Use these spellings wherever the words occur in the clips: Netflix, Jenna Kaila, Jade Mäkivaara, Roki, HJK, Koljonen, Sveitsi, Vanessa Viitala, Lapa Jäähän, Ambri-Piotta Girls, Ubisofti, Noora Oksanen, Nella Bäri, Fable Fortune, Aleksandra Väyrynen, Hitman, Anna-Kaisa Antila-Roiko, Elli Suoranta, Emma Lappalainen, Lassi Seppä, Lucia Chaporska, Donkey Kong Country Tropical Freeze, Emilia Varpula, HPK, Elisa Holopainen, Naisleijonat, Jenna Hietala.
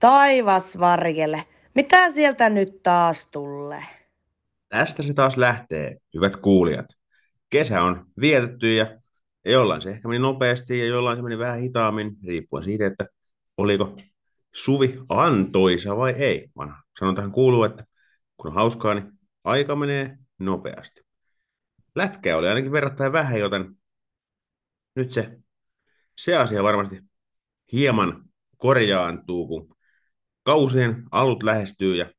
Taivas varjele, mitä sieltä nyt taas tulee? Tästä se taas lähtee, hyvät kuulijat. Kesä on vietetty ja jollain se ehkä meni nopeasti ja jollain se meni vähän hitaammin, riippuen siitä, että oliko suvi antoisa vai ei. Vaan sanotaan kuuluu, että kun on hauskaa, niin aika menee nopeasti. Lätkää oli ainakin verrattain vähän, joten nyt se asia varmasti hieman korjaantuu, kun kausien alut lähestyy ja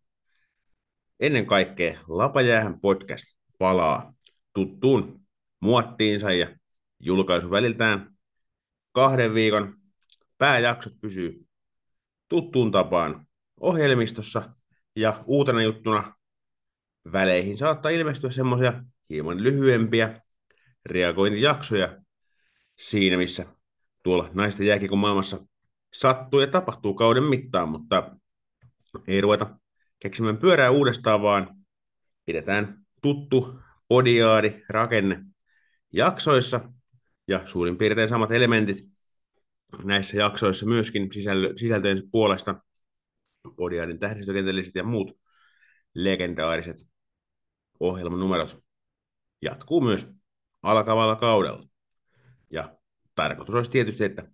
ennen kaikkea Lapa Jäähän podcast palaa tuttuun muottiinsa ja julkaisuväliltään 2 viikon pääjaksot pysyy tuttuun tapaan ohjelmistossa ja uutena juttuna väleihin saattaa ilmestyä semmoisia hieman lyhyempiä reagointijaksoja siinä, missä tuolla naisten jääkiekon maailmassa sattuu ja tapahtuu kauden mittaan, mutta ei ruveta keksimään pyörää uudestaan, vaan pidetään tuttu podiaadi rakenne jaksoissa ja suurin piirtein samat elementit näissä jaksoissa myöskin sisältöjen puolesta. Podiaadin tähdistökentelliset ja muut legendaariset ohjelmanumerot jatkuu myös alkavalla kaudella. Ja tarkoitus olisi tietysti, että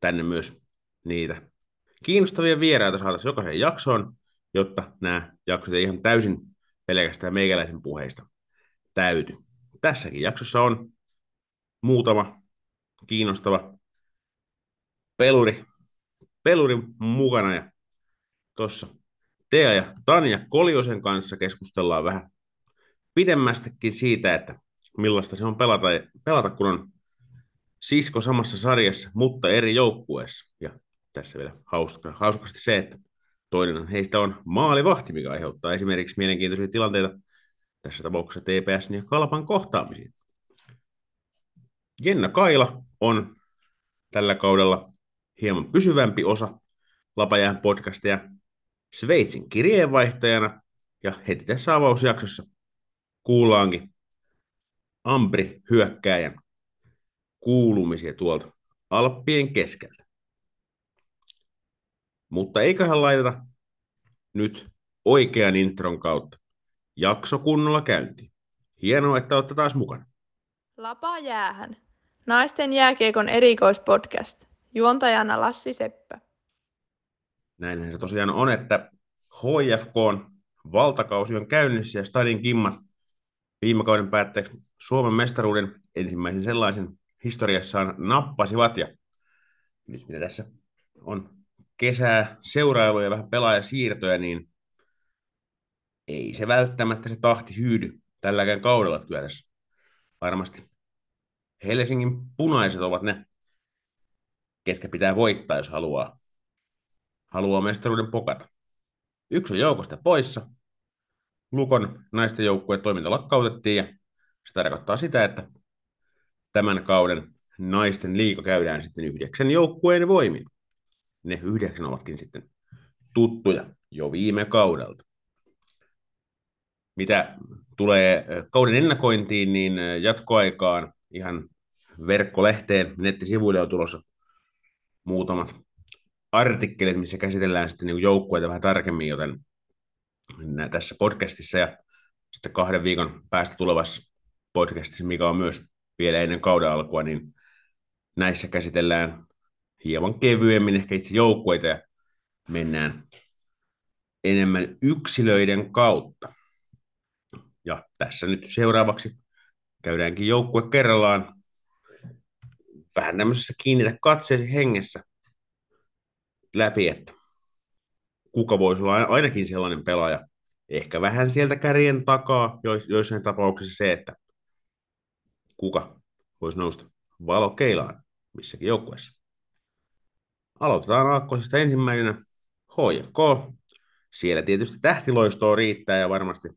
tänne myös niitä kiinnostavia vieraita saataisiin jokaisen jaksoon, jotta nämä jaksot ei ihan täysin pelkästään meikäläisen puheista täyty. Tässäkin jaksossa on muutama kiinnostava peluri mukana ja tuossa Tea ja Tanja Koljosen kanssa keskustellaan vähän pidemmästäkin siitä, että millaista se on pelata, kun on sisko samassa sarjassa, mutta eri joukkueessa. Ja tässä vielä hauskasti se, että toinen heistä on maalivahti, mikä aiheuttaa esimerkiksi mielenkiintoisia tilanteita tässä tapauksessa TPS ja KalPan kohtaamisiin. Jenna Kaila on tällä kaudella hieman pysyvämpi osa Lapa Jäähän podcastia Sveitsin kirjeenvaihtajana, ja heti tässä avausjaksossa kuullaankin Ambri-hyökkääjän kuulumisia tuolta Alppien keskeltä. Mutta eiköhän laiteta nyt oikean intron kautta jakso kunnolla käyntiin. Hienoa, että olette taas mukana. Lapa Jäähän. Naisten jääkiekon erikoispodcast. Juontajana Lassi Seppä. Näinhän se tosiaan on, että HIFK:n valtakausi on käynnissä ja stadin kimmat viime kauden päätteeksi Suomen mestaruuden ensimmäisen sellaisen historiassaan nappasivat. Ja nyt mitä tässä on kesää seurailuja ja vähän pelaajasiirtoja, niin ei se välttämättä se tahti hyydy tälläkään kaudella. Kyllä tässä varmasti Helsingin punaiset ovat ne, ketkä pitää voittaa, jos haluaa mestaruuden pokata. Yksi on joukosta poissa. Lukon naisten joukkueen toiminta lakkautettiin ja se tarkoittaa sitä, että tämän kauden naisten liiga käydään sitten 9 joukkueen voimin. Ne 9 ovatkin sitten tuttuja jo viime kaudelta. Mitä tulee kauden ennakointiin, niin jatkoaikaan ihan verkkolehteen nettisivuille on tulossa muutamat artikkelit, missä käsitellään sitten niin joukkueita vähän tarkemmin, joten tässä podcastissa ja sitten 2 viikon päästä tulevassa podcastissa, mikä on myös vielä ennen kauden alkua, niin näissä käsitellään hieman kevyemmin ehkä itse joukkueita ja mennään enemmän yksilöiden kautta. Ja tässä nyt seuraavaksi käydäänkin joukkue kerrallaan vähän tämmöisessä kiinnitä katseesi hengessä läpi, että kuka voisi olla ainakin sellainen pelaaja, ehkä vähän sieltä kärjen takaa joissain tapauksissa se, että kuka voisi nousta valokeilaan missäkin joukkueessa. Aloitetaan aakkosesta ensimmäisenä HJK. Siellä tietysti tähtiloistoa riittää ja varmasti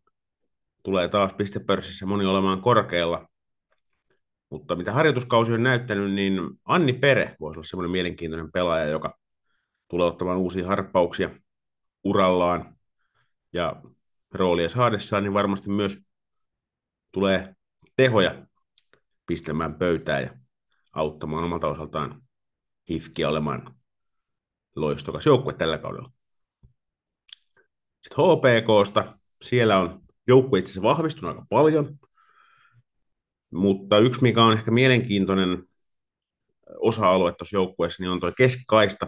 tulee taas pistepörssissä moni olemaan korkealla. Mutta mitä harjoituskausi on näyttänyt, niin Anni Pere voisi olla semmoinen mielenkiintoinen pelaaja, joka tulee ottamaan uusia harppauksia urallaan ja roolia saadessaan, niin varmasti myös tulee tehoja pistämään pöytään ja auttamaan omalta osaltaan HIFK:iä olemaan loistokas joukkue tällä kaudella. Sitten HPKsta, siellä on joukkue itse asiassa vahvistunut aika paljon, mutta yksi, mikä on ehkä mielenkiintoinen osa-alue tuossa joukkueessa, niin on tuo keskikaista.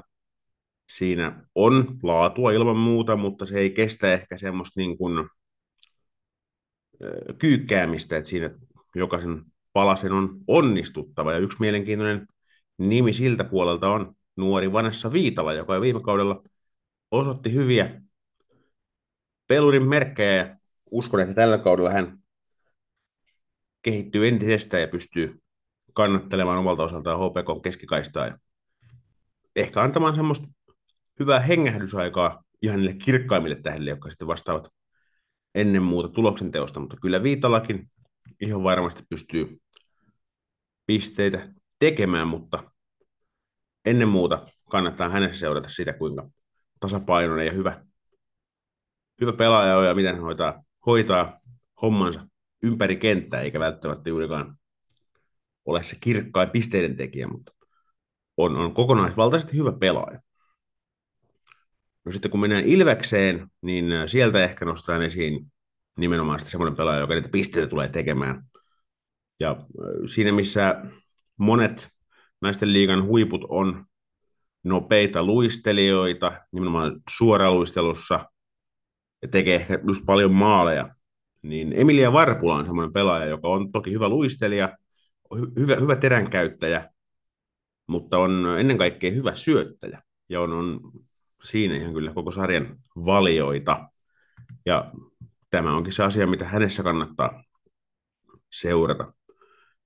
Siinä on laatua ilman muuta, mutta se ei kestä ehkä semmoista niin kuin kyykkäämistä, että siinä jokaisen palasen on onnistuttava. Ja yksi mielenkiintoinen nimi siltä puolelta on nuori Vanessa Viitala, joka jo viime kaudella osoitti hyviä pelurin merkkejä, ja uskon, että tällä kaudella hän kehittyy entisestään ja pystyy kannattelemaan omalta osaltaan HPK:n keskikaistaa ja ehkä antamaan semmoista hyvää hengähdysaikaa ihan niille kirkkaimmille tähdille, jotka sitten vastaavat ennen muuta tuloksenteosta, mutta kyllä Viitalakin ihan varmasti pystyy pisteitä tekemään, mutta ennen muuta kannattaa hänessä seurata sitä, kuinka tasapainoinen ja hyvä pelaaja on ja miten hän hoitaa hommansa ympäri kenttää, eikä välttämättä juurikaan ole se kirkkain pisteiden tekijä, mutta on kokonaisvaltaisesti hyvä pelaaja. No sitten kun mennään Ilvekseen, niin sieltä ehkä nostetaan esiin nimenomaan semmoinen pelaaja, joka niitä pisteitä tulee tekemään. Ja siinä missä monet Naisten Liigan huiput on nopeita luistelijoita, nimenomaan suoraluistelussa ja tekee ehkä just paljon maaleja, niin Emilia Varpula on semmoinen pelaaja, joka on toki hyvä luistelija, hyvä teränkäyttäjä, mutta on ennen kaikkea hyvä syöttäjä ja on siinä ihan kyllä koko sarjan valioita. Ja tämä onkin se asia, mitä hänessä kannattaa seurata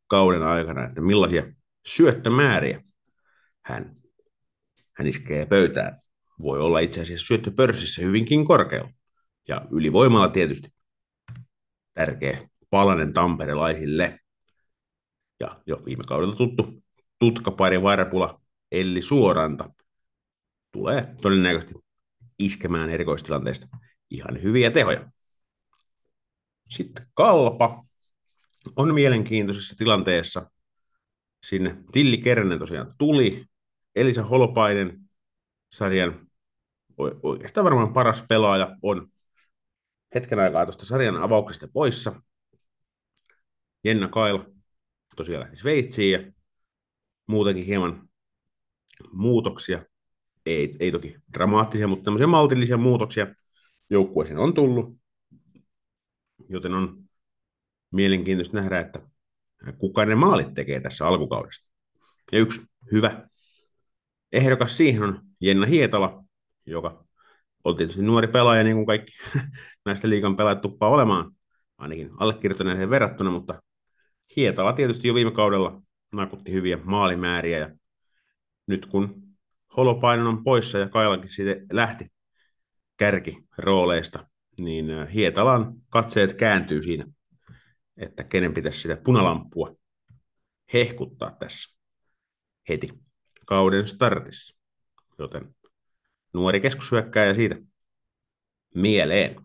kauden aikana, että millaisia syöttömääriä hän iskee pöytään. Voi olla itse asiassa syöttöpörssissä hyvinkin korkealla ja ylivoimalla tietysti tärkeä palanen tamperelaisille. Ja jo viime kaudelta tuttu tutkapari Varpula, eli Suoranta, tulee todennäköisesti iskemään erikoistilanteista ihan hyviä tehoja. Sitten KalPa on mielenkiintoisessa tilanteessa. Sinne Tilli Keränen tosiaan tuli. Elisa Holopainen, sarjan oikeastaan varmaan paras pelaaja, on hetken aikaa tuosta sarjan avauksesta poissa. Jenna Kaila tosiaan lähti Sveitsiin ja muutenkin hieman muutoksia. Ei toki dramaattisia, mutta tämmöisiä maltillisia muutoksia joukkueeseen on tullut. Joten on mielenkiintoista nähdä, että kuka ne maalit tekee tässä alkukaudesta. Ja yksi hyvä ehdokas siihen on Jenna Hietala, joka on tietysti nuori pelaaja, niin kuin kaikki näistä liigan pelaajat tuppaa olemaan, ainakin allekirjoittaneeseen verrattuna, mutta Hietala tietysti jo viime kaudella nakutti hyviä maalimääriä, ja nyt kun Holopainen on poissa ja Kailakin siitä lähti kärkirooleista, niin Hietalan katseet kääntyy siinä, että kenen pitäisi sitä punalamppua hehkuttaa tässä heti kauden startissa. Joten nuori keskushyökkääjä siitä mieleen.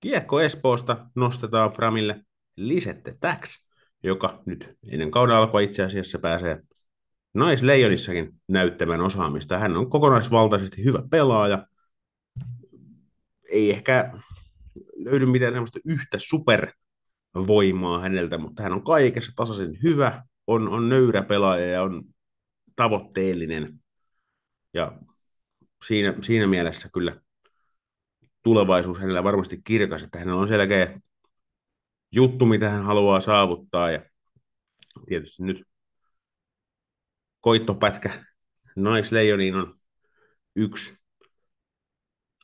Kiekko Espoosta nostetaan framille Lisette Tax, joka nyt ennen kauden alkua itse asiassa pääsee Naisleijonissakin näyttämään osaamista. Hän on kokonaisvaltaisesti hyvä pelaaja. Ei ehkä löydy mitään sellaista yhtä supervoimaa häneltä, mutta hän on kaikessa tasaisen hyvä, on nöyrä pelaaja ja on tavoitteellinen. Ja siinä mielessä kyllä tulevaisuus hänellä varmasti kirkas, että hänellä on selkeä juttu, mitä hän haluaa saavuttaa, ja tietysti nyt koittopätkä Naisleijoniin on yksi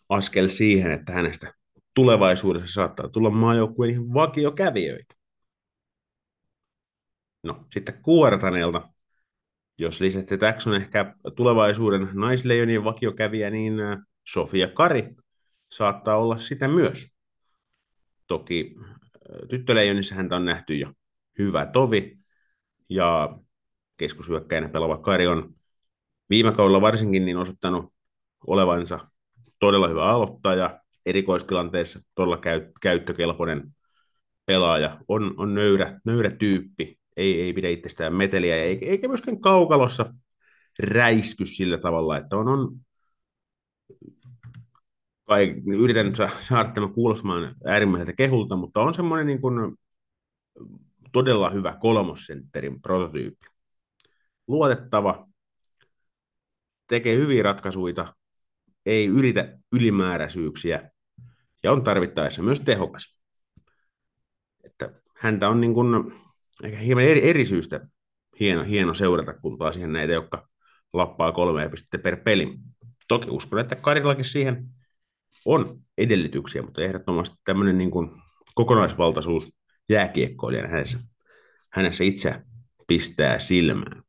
askel siihen, että hänestä tulevaisuudessa saattaa tulla maajoukkueen ihan vakiokävijöitä. No, sitten Kuortaneelta, jos lisätte Tax on ehkä tulevaisuuden Naisleijonien vakiokävijä, niin Sofia Kari saattaa olla sitä myös. Toki tyttöleijonissa häntä on nähty jo hyvä tovi, ja keskushyökkäjänä pelaava Kari on viime kaudella varsinkin niin osoittanut olevansa todella hyvä aloittaja, erikoistilanteessa todella käyttökelpoinen pelaaja, on nöyrä tyyppi, ei pidä itsestään meteliä, eikä myöskään kaukalossa räisky sillä tavalla, että on yritän saada tämän kuulostamaan äärimmäiseltä kehulta, mutta on semmoinen niin kuin todella hyvä kolmosentterin prototyyppi. Luotettava, tekee hyviä ratkaisuja, ei yritä ylimääräisyyksiä ja on tarvittaessa myös tehokas. Että häntä on niin kuin ehkä hieman eri syystä hieno seurata, kun taas siihen näitä, jotka lappaa 3 pistettä per peli. Toki uskon, että Karillakin siihen on edellytyksiä, mutta ehdottomasti tämmöinen niin kuin kokonaisvaltaisuus jääkiekkoilijana hänessä itse pistää silmään.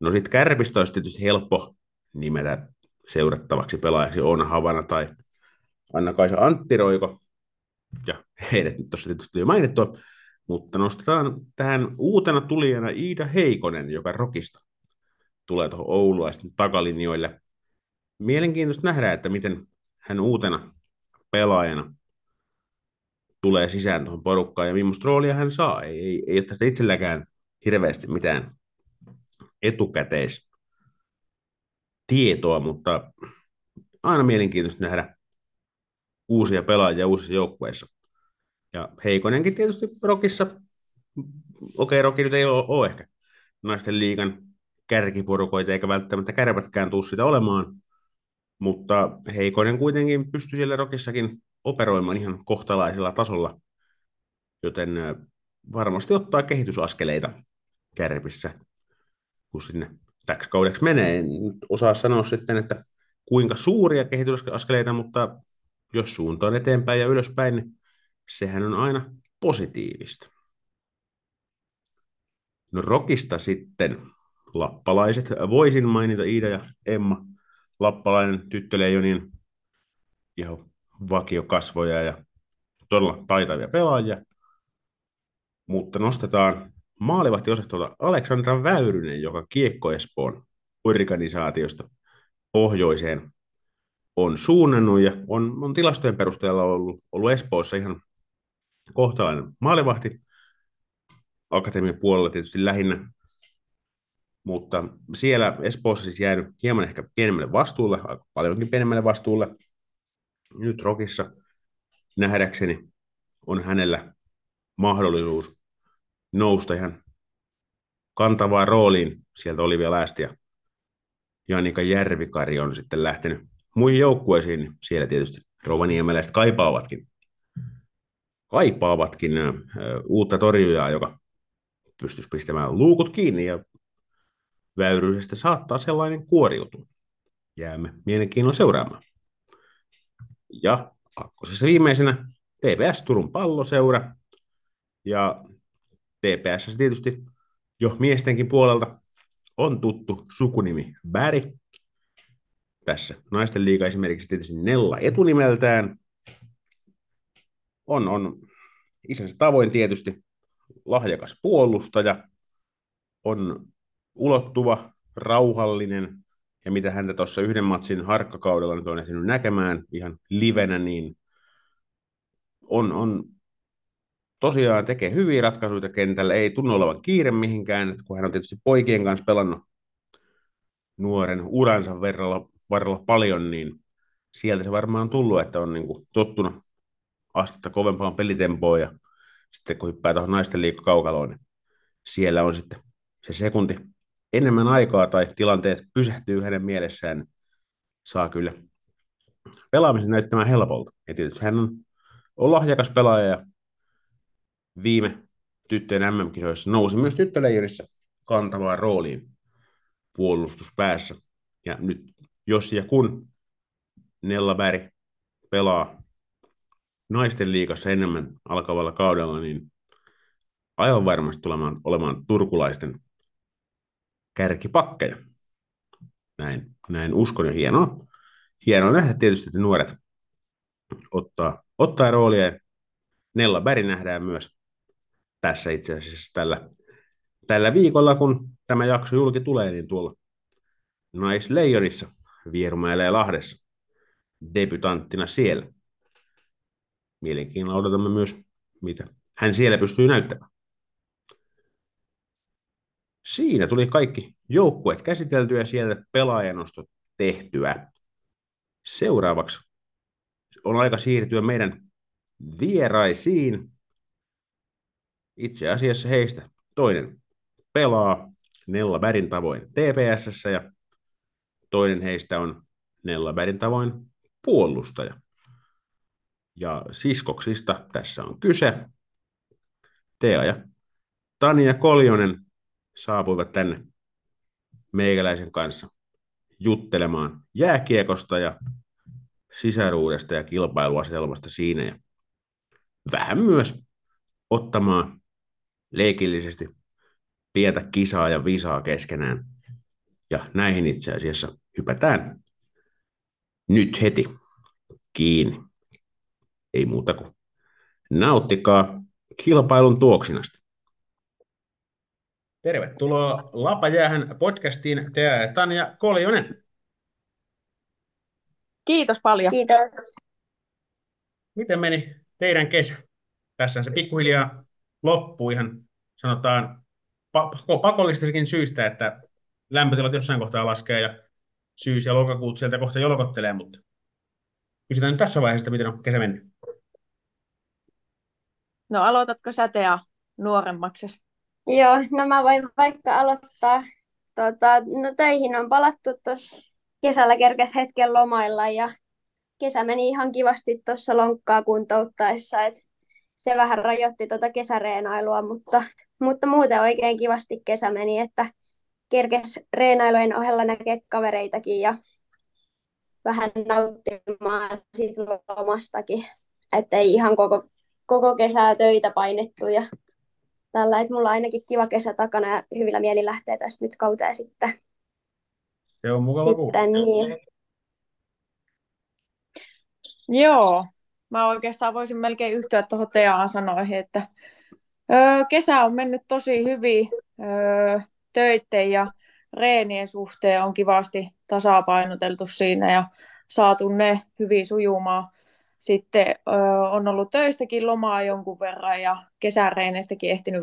No sitten Kärpistä olisi tietysti helppo nimetä seurattavaksi pelaajaksi Oona Havana tai Anna-Kaisa Antila-Roiko. Ja heidät nyt tuossa tietysti jo mainittua, mutta nostetaan tähän uutena tulijana Iida Heikonen, joka Rokista tulee tuohon Oulua sitten takalinjoille. Mielenkiintoista nähdä, että miten hän uutena pelaajana tulee sisään tuohon porukkaan ja millaista roolia hän saa. Ei ole tästä itselläkään hirveästi mitään etukäteistietoa, mutta aina mielenkiintoista nähdä uusia pelaajia uusissa joukkueissa. Ja Heikonenkin tietysti Rokissa, Roki nyt ei ole ehkä Naisten Liigan kärkiporukoita, eikä välttämättä Kärpätkään tule sitä olemaan, mutta Heikonen kuitenkin pystyi siellä Rokissakin operoimaan ihan kohtalaisella tasolla, joten varmasti ottaa kehitysaskeleita Kärpissä, kun sinne täksi kaudeksi menee. En osaa sanoa sitten, että kuinka suuria kehitysaskeleita, mutta jos suuntaan eteenpäin ja ylöspäin, niin sehän on aina positiivista. No Rokista sitten lappalaiset. Voisin mainita Iida ja Emma Lappalainen, tyttöleijonien ihan vakiokasvoja ja todella taitavia pelaajia. Mutta nostetaan maalivahtiosastolta Aleksandra Väyrynen, joka Kiekko Espoon organisaatiosta pohjoiseen on suunnannut ja on tilastojen perusteella ollut Espoossa ihan kohtalainen maalivahti. Akatemian puolella tietysti lähinnä, mutta siellä Espoossa siis jäänyt hieman ehkä pienemmälle vastuulle, aika paljonkin pienemmälle vastuulle. Nyt Rokissa nähdäkseni on hänellä mahdollisuus nousta ihan kantavaan rooliin. Sieltä Olivia Läästi ja Janika Järvikari on sitten lähtenyt muihin joukkueisiin. Siellä tietysti rovaniemeläiset kaipaavatkin uutta torjujaa, joka pystyisi pistämään luukut kiinni ja Väyrysestä saattaa sellainen kuoriutua. Jäämme mielenkiinnolla seuraamaan. Ja kakkosessa viimeisenä TPS Turun Palloseura. Ja TPS tietysti jo miestenkin puolelta on tuttu sukunimi Bäri. Tässä Naisten Liiga esimerkiksi tietysti Nella etunimeltään. On isänsä tavoin tietysti lahjakas puolustaja. On ulottuva, rauhallinen, ja mitä häntä tuossa yhden matsin harkkakaudella nyt on ehtinyt näkemään ihan livenä, niin on tosiaan tekee hyviä ratkaisuja kentällä, ei tunnu olevan kiire mihinkään, kun hän on tietysti poikien kanssa pelannut nuoren uransa varrella paljon, niin sieltä se varmaan on tullut, että on niin kuin tottunut astetta kovempaan pelitempoon, ja sitten kun hyppää tuohon Naisten Liigan kaukaloon, niin siellä on sitten se sekunti enemmän aikaa tai tilanteet pysähtyy hänen mielessään, saa kyllä pelaamisen näyttämään helpolta. Ja tietysti hän on lahjakas pelaaja ja viime tyttöjen MM-kisoissa nousi myös tyttöleijonissä kantavaan rooliin puolustuspäässä. Ja nyt jos ja kun Nella Bäri pelaa Naisten Liigassa enemmän alkavalla kaudella, niin aivan varmasti olemaan turkulaisten kärkipakkeja. Näin uskon ja hienoa nähdä tietysti, että nuoret ottaa roolia. Nella Bäri nähdään myös tässä itse asiassa tällä viikolla, kun tämä jakso julki tulee, niin tuolla Naisleijonissa Vierumäellä ja Lahdessa debutanttina siellä. Mielenkiinnolla odotamme myös, mitä hän siellä pystyy näyttämään. Siinä tuli kaikki joukkueet käsiteltyä ja sieltä pelaajanostot tehtyä. Seuraavaksi on aika siirtyä meidän vieraisiin. Itse asiassa heistä toinen pelaa Nella Bärin tavoin TPS:ssä ja toinen heistä on Nella Bärin tavoin puolustaja. Ja siskoksista tässä on kyse. Tea ja Tanja Koljonen saapuivat tänne meikäläisen kanssa juttelemaan jääkiekosta ja sisäruudesta ja kilpailuasetelmasta siinä ja vähän myös ottamaan leikillisesti pientä kisaa ja visaa keskenään. Ja näihin itse asiassa hypätään nyt heti kiinni. Ei muuta kuin nauttikaa kilpailun tuoksinasta. Tervetuloa Lapa Jäähän podcastiin Tea ja Tanja Koljonen. Kiitos paljon. Kiitos. Miten meni teidän kesä? Tässä se pikkuhiljaa loppuu ihan sanotaan pakollisestakin syystä, että lämpötilat jossain kohtaa laskee ja syys- ja lokakuut sieltä kohta jo lokottelee, mutta kysytään nyt tässä vaiheessa, miten on kesä mennyt. No aloitatko sä Tea nuoremmaksesi? Joo, no mä voin vaikka aloittaa. No töihin on palattu tuossa kesällä, kerkäs hetken lomailla ja kesä meni ihan kivasti tuossa lonkkaa kuntouttaessa, että se vähän rajoitti kesäreenailua, mutta muuten oikein kivasti kesä meni, että kerkes reenailujen ohella näkee kavereitakin ja vähän nauttimaan siitä lomastakin, että ei ihan koko kesää töitä painettu ja tällä, että mulla on ainakin kiva kesä takana ja hyvillä mieli lähtee tästä nyt kauteen sitten. Se on mukava sitten, niin. Joo, mä oikeastaan voisin melkein yhtyä tuohon Teaan sanoihin, että kesä on mennyt tosi hyvin töiden ja reenien suhteen on kivasti tasapainoteltu siinä ja saatu ne hyvin sujumaan. Sitten on ollut töistäkin lomaa jonkun verran ja kesäreineistäkin ehtinyt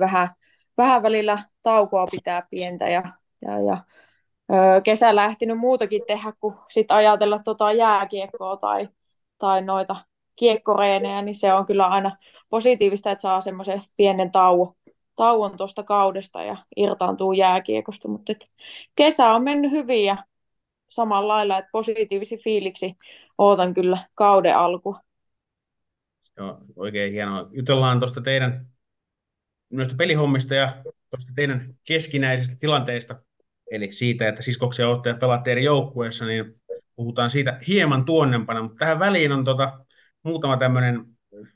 vähän välillä taukoa pitää pientä ja kesä lähtinyt muutakin tehdä kuin sit ajatella jääkiekkoa tai noita kiekkoreenejä, niin se on kyllä aina positiivista, että saa semmoisen pienen tauon tuosta kaudesta ja irtaantuu jääkiekosta, mutta kesä on mennyt hyvin ja samalla lailla, että positiivisi fiiliksi ootan kyllä kauden alkua. Joo, oikein hienoa. Jutellaan tuosta teidän noista pelihommista ja tuosta teidän keskinäisestä tilanteesta, eli siitä, että siskoksia olette ja pelaatte eri joukkueessa, niin puhutaan siitä hieman tuonnempana, mutta tähän väliin on muutama tämmöinen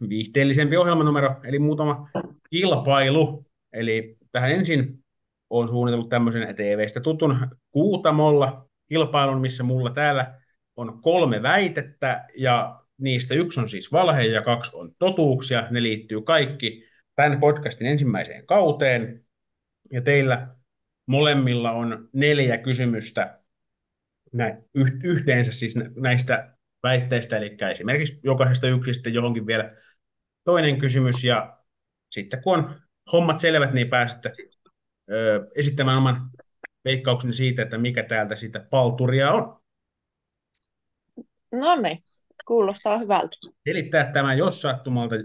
viihteellisempi ohjelmanumero, eli muutama kilpailu, eli tähän ensin on suunnitellut tämmöisen TV:stä tutun Kuutamolla kilpailun, missä mulla täällä on 3 väitettä, ja niistä 1 on siis valhe ja 2 on totuuksia. Ne liittyy kaikki tämän podcastin ensimmäiseen kauteen, ja teillä molemmilla on 4 kysymystä yhteensä siis näistä väitteistä, eli esimerkiksi jokaisesta yksistä johonkin vielä toinen kysymys, ja sitten kun on hommat selvät, niin pääsette esittämään oman veikkaukseni siitä, että mikä täältä sitä palturia on. No niin, kuulostaa hyvältä. Selittää tämä, jos sattumalta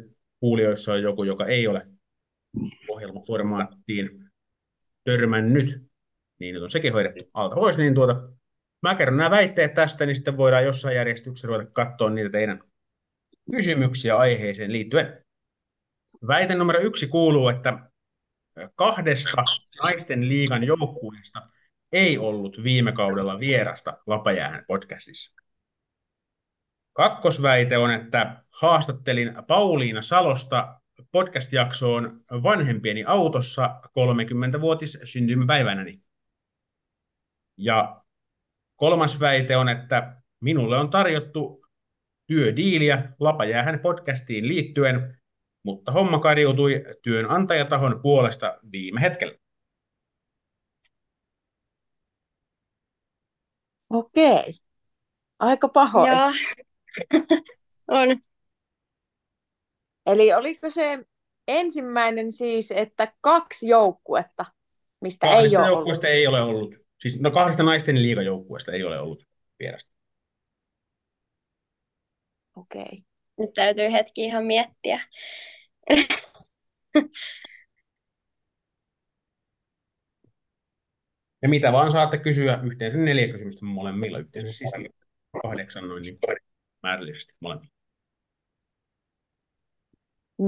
kuulijoissa on joku, joka ei ole ohjelmaformaattiin törmännyt, niin nyt on sekin hoidettu alta pois, niin mä kerron nämä väitteet tästä, niin sitten voidaan jossain järjestyksessä ruveta katsoa niitä teidän kysymyksiä aiheeseen liittyen. Väite numero 1 kuuluu, että 2 Naisten Liigan joukkueesta ei ollut viime kaudella vierasta Lapa Jäähän podcastissa. 2. väite on, että haastattelin Pauliina Salosta podcast-jaksoon vanhempieni autossa 30-vuotis syntymäpäivänäni. Ja 3. väite on, että minulle on tarjottu työdiiliä Lapa Jäähän podcastiin liittyen, mutta homma kariutui työnantajatahon puolesta viime hetkellä. Okei. Aika pahoin. Joo. On. Eli oliko se ensimmäinen siis, että 2 joukkuetta mistä kahdesta ei ole joukkueesta ollut. Ei ole ollut. Siis, no kahdesta naisten liigajoukkueesta ei ole ollut vierasta. Okei. Nyt täytyy hetki ihan miettiä. Ja mitä vaan saatte kysyä, yhteensä 4 kysymystä molemmilla, yhteensä siis 8 noin niin määrällisesti molemmilla.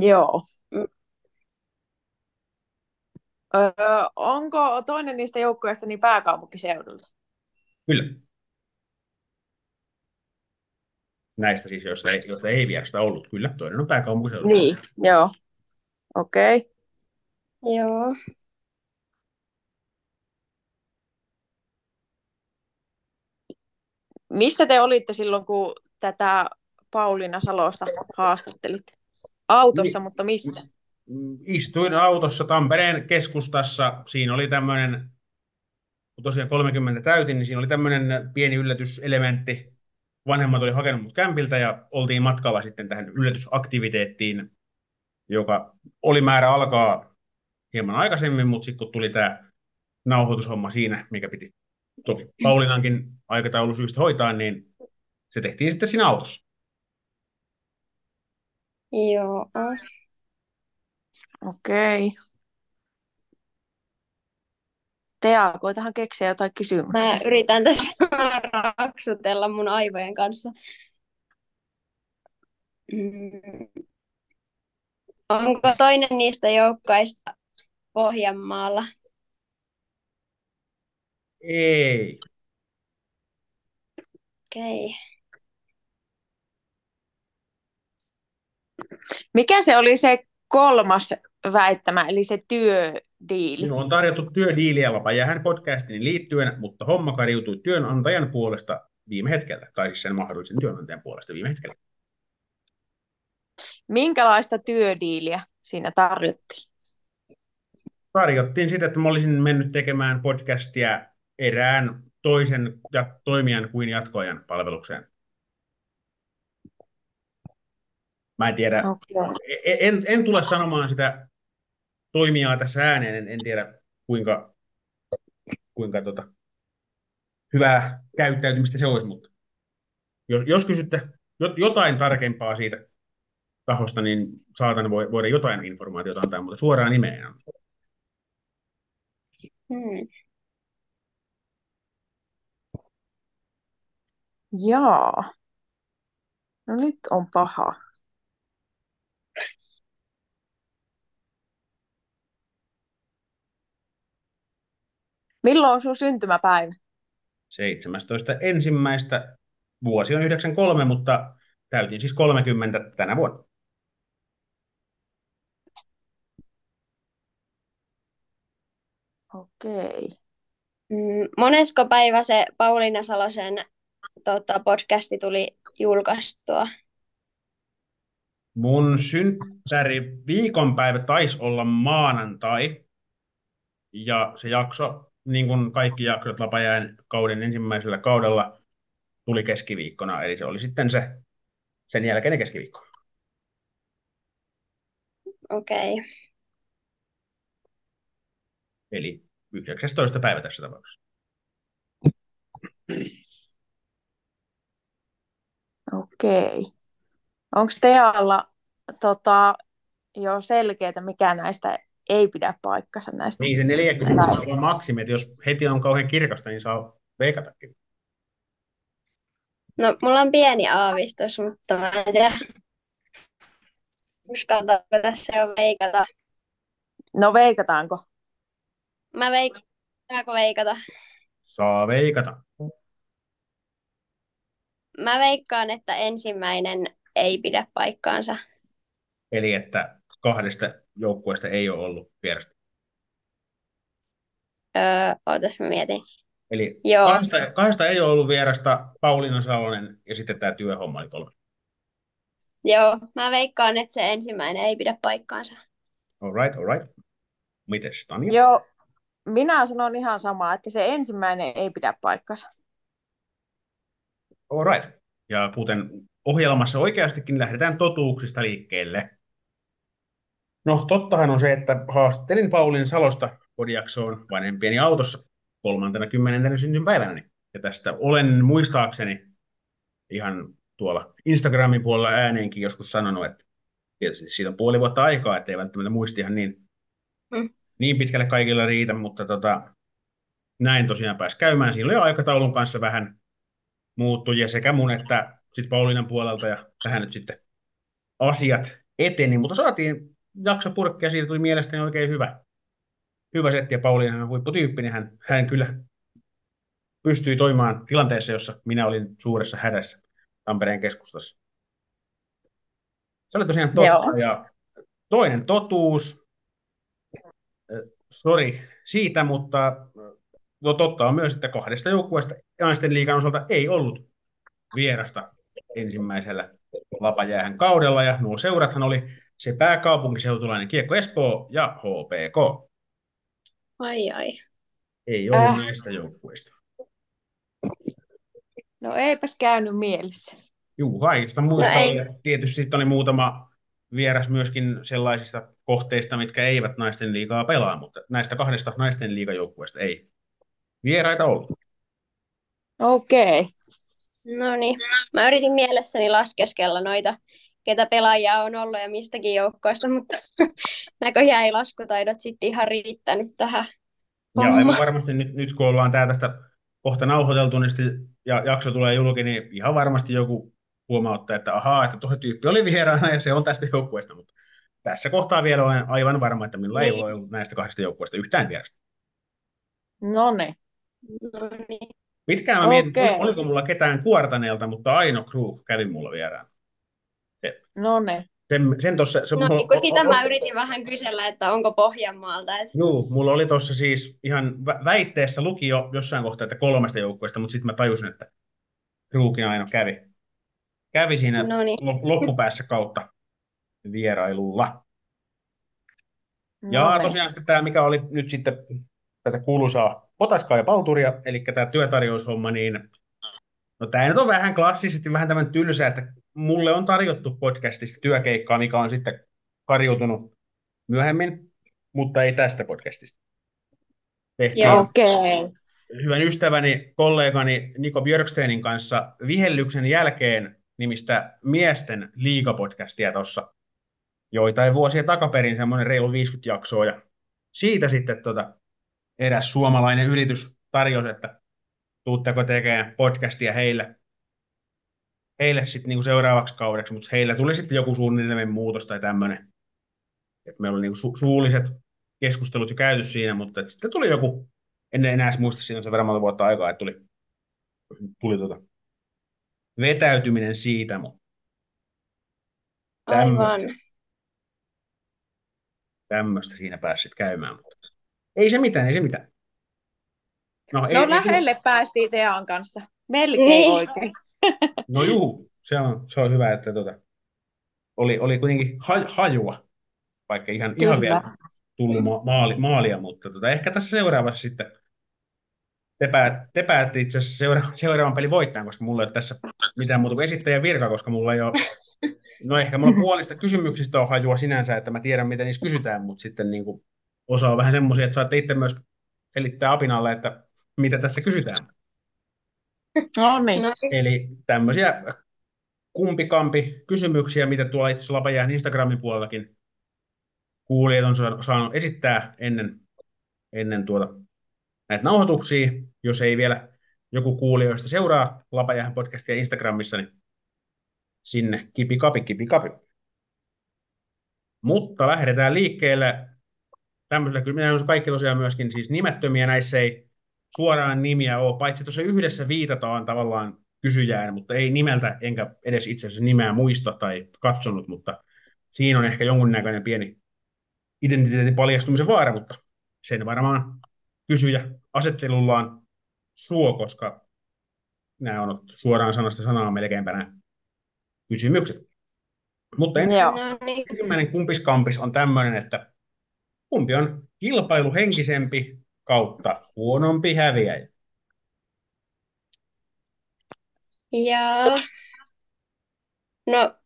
Joo. Onko toinen niistä joukkueista niin pääkaupunkiseudulta? Kyllä. Näistä siis, joista ei vierasta ollut. Kyllä, toinen on pääkaupunkiseudulta. Niin, joo. Okei. Okay. Joo. Missä te olitte silloin, kun tätä Pauliina Salosta haastattelit? Autossa, mutta missä? Istuin autossa Tampereen keskustassa. Siinä oli tämmöinen, kun tosiaan 30 täytin, niin siinä oli tämmöinen pieni yllätyselementti. Vanhemmat oli hakenut mut kämpiltä ja oltiin matkalla sitten tähän yllätysaktiviteettiin, joka oli määrä alkaa hieman aikaisemmin, mutta sitten kun tuli tämä nauhoitushomma siinä, mikä piti toki Pauliinankin aikataulusyistä hoitaa, niin se tehtiin sitten siinä autossa. Joo. Okei. Okay. Te alkoitahan keksiä jotain kysymyksiä. Mä yritän tässä raksutella mun aivojen kanssa. Onko toinen niistä joukkueista Pohjanmaalla? Ei. Okei. Okay. Mikä se oli se kolmas väittämä, eli se työdiili? Minun on tarjottu työdiiliä Lapa Jäähän podcastiin liittyen, mutta homma kariutui työnantajan puolesta viime hetkellä, tai siis sen mahdollisen työnantajan puolesta viime hetkellä. Minkälaista työdiiliä siinä tarjottiin? Tarjottiin sitä, että mä olisin mennyt tekemään podcastia erään toisen toimijan kuin jatkoajan palvelukseen. Mä en tiedä, okay. en tule sanomaan sitä toimijaa tässä ääneen, en tiedä kuinka hyvää käyttäytymistä se olisi, mutta jos kysytte jotain tarkempaa siitä tahosta, niin saatan voida jotain informaatiota antaa, mutta suoraan nimeen. Jaa, no nyt on paha. Milloin on sun syntymäpäivä? 17.1. Vuosi on 93, mutta täytin siis 30 tänä vuonna. Okei. Monesko päivä se Pauliina Salosen podcasti tuli julkaistua? Mun synttäriviikonpäivä taisi olla maanantai. Ja se jakso, niin kuin kaikki jaksot Lapa Jäähän kauden ensimmäisellä kaudella, tuli keskiviikkona. Eli se oli sitten sen jälkeinen keskiviikko. Okei. Okay. Eli 19. päivä tässä tapauksessa. Okei. Okay. Onko Tealla jo selkeää, mikä näistä ei pidä paikkansa näistä? Niin, se 40 on maksimi, että jos heti on kauhean kirkasta, niin saa veikatakin. No, mulla on pieni aavistus, mutta mä en tiedä, uskaltaanko tässä jo veikata. No, veikataanko? Mä veikkaan. Saako veikata? Saa veikata. Mä veikkaan, että ensimmäinen ei pidä paikkaansa. Eli että kahdesta joukkueesta ei ole ollut vierasta. Ootas mä mietin. Eli kahdesta ei ole ollut vierasta, Pauliina Salonen ja sitten tämä työhomma oli 3. Joo, mä veikkaan, että se ensimmäinen ei pidä paikkaansa. All right. Mites Tanja? Joo, minä sanon ihan samaa, että se ensimmäinen ei pidä paikkaansa. All right. Ja kuten ohjelmassa oikeastikin lähdetään totuuksista liikkeelle. No, tottahan on se, että haastattelin Pauliina Salosta podijaksoon vanhempieni autossa 30. syntymäpäivänäni. Ja tästä olen muistaakseni ihan tuolla Instagramin puolella ääneenkin joskus sanonut, että tietysti siitä on puoli vuotta aikaa, ettei välttämättä muisti ihan niin pitkälle kaikilla riitä, mutta näin tosiaan pääsi käymään. Silloin aikataulun kanssa vähän muuttujia sekä mun että sitten Pauliinan puolelta ja vähän nyt sitten asiat eteni, mutta saatiin jakso purkkia, siitä tuli mielestäni oikein hyvä setti, ja Pauliina on huipputyyppi, niin hän kyllä pystyi toimimaan tilanteessa, jossa minä olin suuressa hädässä Tampereen keskustassa. Se oli tosiaan totta. Joo. Ja toinen totuus, sori siitä, mutta totta on myös, että 2 joukkueesta Naisten Liigan osalta ei ollut vierasta ensimmäisellä Lapa Jäähän kaudella, ja nuo seurathan oli se pääkaupunkiseutulainen Kiekko Espoo ja HPK. Ai. Ei ollut näistä joukkueista. No eipäs käynyt mielessä. Juu, kaikista muista. No, tietysti sitten oli muutama vieras myöskin sellaisista kohteista, mitkä eivät Naisten Liigaa pelaa, mutta näistä 2 Naisten Liigajoukkueesta ei vieraita ollut. Okei. No niin, mä yritin mielessäni laskeskella noita, ketä pelaajia on ollut ja mistäkin joukkoista, mutta näköjään ei laskutaidot sitten ihan riittänyt tähän hommaan. Ja aivan varmasti nyt kun ollaan tästä kohta nauhoiteltu, niin ja jakso tulee julki, niin ihan varmasti joku huomauttaa, että ahaa, että tuo tyyppi oli vieraana ja se on tästä joukkueesta, mutta tässä kohtaa vielä olen aivan varma, että minulla ei voi ollut näistä 2 joukkueesta yhtään vierasta. No niin. Pitkään mä mietin, oliko mulla ketään Kuortaneelta, mutta Aino Krug kävi mulla vieraan. No ne. Sen tossa, se no mulla, niin sitä mä yritin vähän kysellä, että onko Pohjanmaalta. Et. Juu, mulla oli tuossa siis ihan väitteessä luki jo jossain kohtaa, että 3 joukkueesta, mutta sitten mä tajusin, että Krugin Aino kävi siinä loppupäässä kautta vierailulla. Ja tosiaan sitten tämä, mikä oli nyt sitten tätä kuuluisaa Potaskaa ja Palturia, eli tämä työtarjoushomma, niin no tämä nyt on vähän klassisesti vähän tämän tylsä, että mulle on tarjottu podcastista työkeikkaa, mikä on sitten karjutunut myöhemmin, mutta ei tästä podcastista. Tehtiin hyvän ystäväni, kollegani Niko Björksteinin kanssa Vihellyksen jälkeen nimistä Miesten liigapodcastia tuossa joitain vuosia takaperin, semmoinen reilu 50 jaksoa, ja siitä sitten eräs suomalainen yritys tarjosi, että tuutteko tekemään podcastia heille sitten niinku seuraavaksi kaudeksi, mutta heillä tuli sitten joku suunnilleen muutos tai tämmöinen. Et meillä oli niinku suulliset keskustelut jo käyty siinä, mutta sitten tuli joku, en enää muista, siinä on se varmaan vuotta aikaa, että tuli vetäytyminen siitä. Mutta tämmöistä siinä pääsit käymään. Ei se mitään. No, lähelle päästiin Tean kanssa. Melkein oikein. No juu, se on hyvä, että oli kuitenkin hajua, vaikka ihan vielä tullut maalia, mutta ehkä tässä seuraavassa sitten te päätti itse asiassa seuraavan pelin voittajan, koska mulla ei ole tässä mitään muuta kuin esittäjän virka, koska mulla ei ole, no ehkä mulla puolista kysymyksistä on hajua sinänsä, että mä tiedän, mitä niissä kysytään, mutta sitten niinku osa on vähän semmoisia, että saatte itse myös selittää apinalle, että mitä tässä kysytään. No niin. Eli tämmöisiä kumpikampi kysymyksiä, mitä tuolla itse asiassa Lapa Jäähän Instagramin puolellakin kuulijat on saanut esittää ennen näitä nauhoituksia. Jos ei vielä joku kuulijoista seuraa Lapa Jäähän podcastia Instagramissa, niin sinne kipikapi. Mutta lähdetään liikkeelle. Tämmöisellä kyllä minä on kaikki tosiaan myöskin siis nimettömiä, näissä ei suoraan nimiä ole, paitsi tuossa yhdessä viitataan tavallaan kysyjään, mutta ei nimeltä enkä edes itse asiassa nimeä muista tai katsonut, mutta siinä on ehkä jonkunnäköinen pieni identiteetin paljastumisen vaara, mutta sen varmaan kysyjä asettelullaan suo, koska nämä on suoraan sanasta sanaa melkeinpä nämä kysymykset. Mutta ensimmäinen kumpiskampis on tämmöinen, että kumpi on kilpailuhenkisempi kautta huonompi häviäjä? Jaa. No,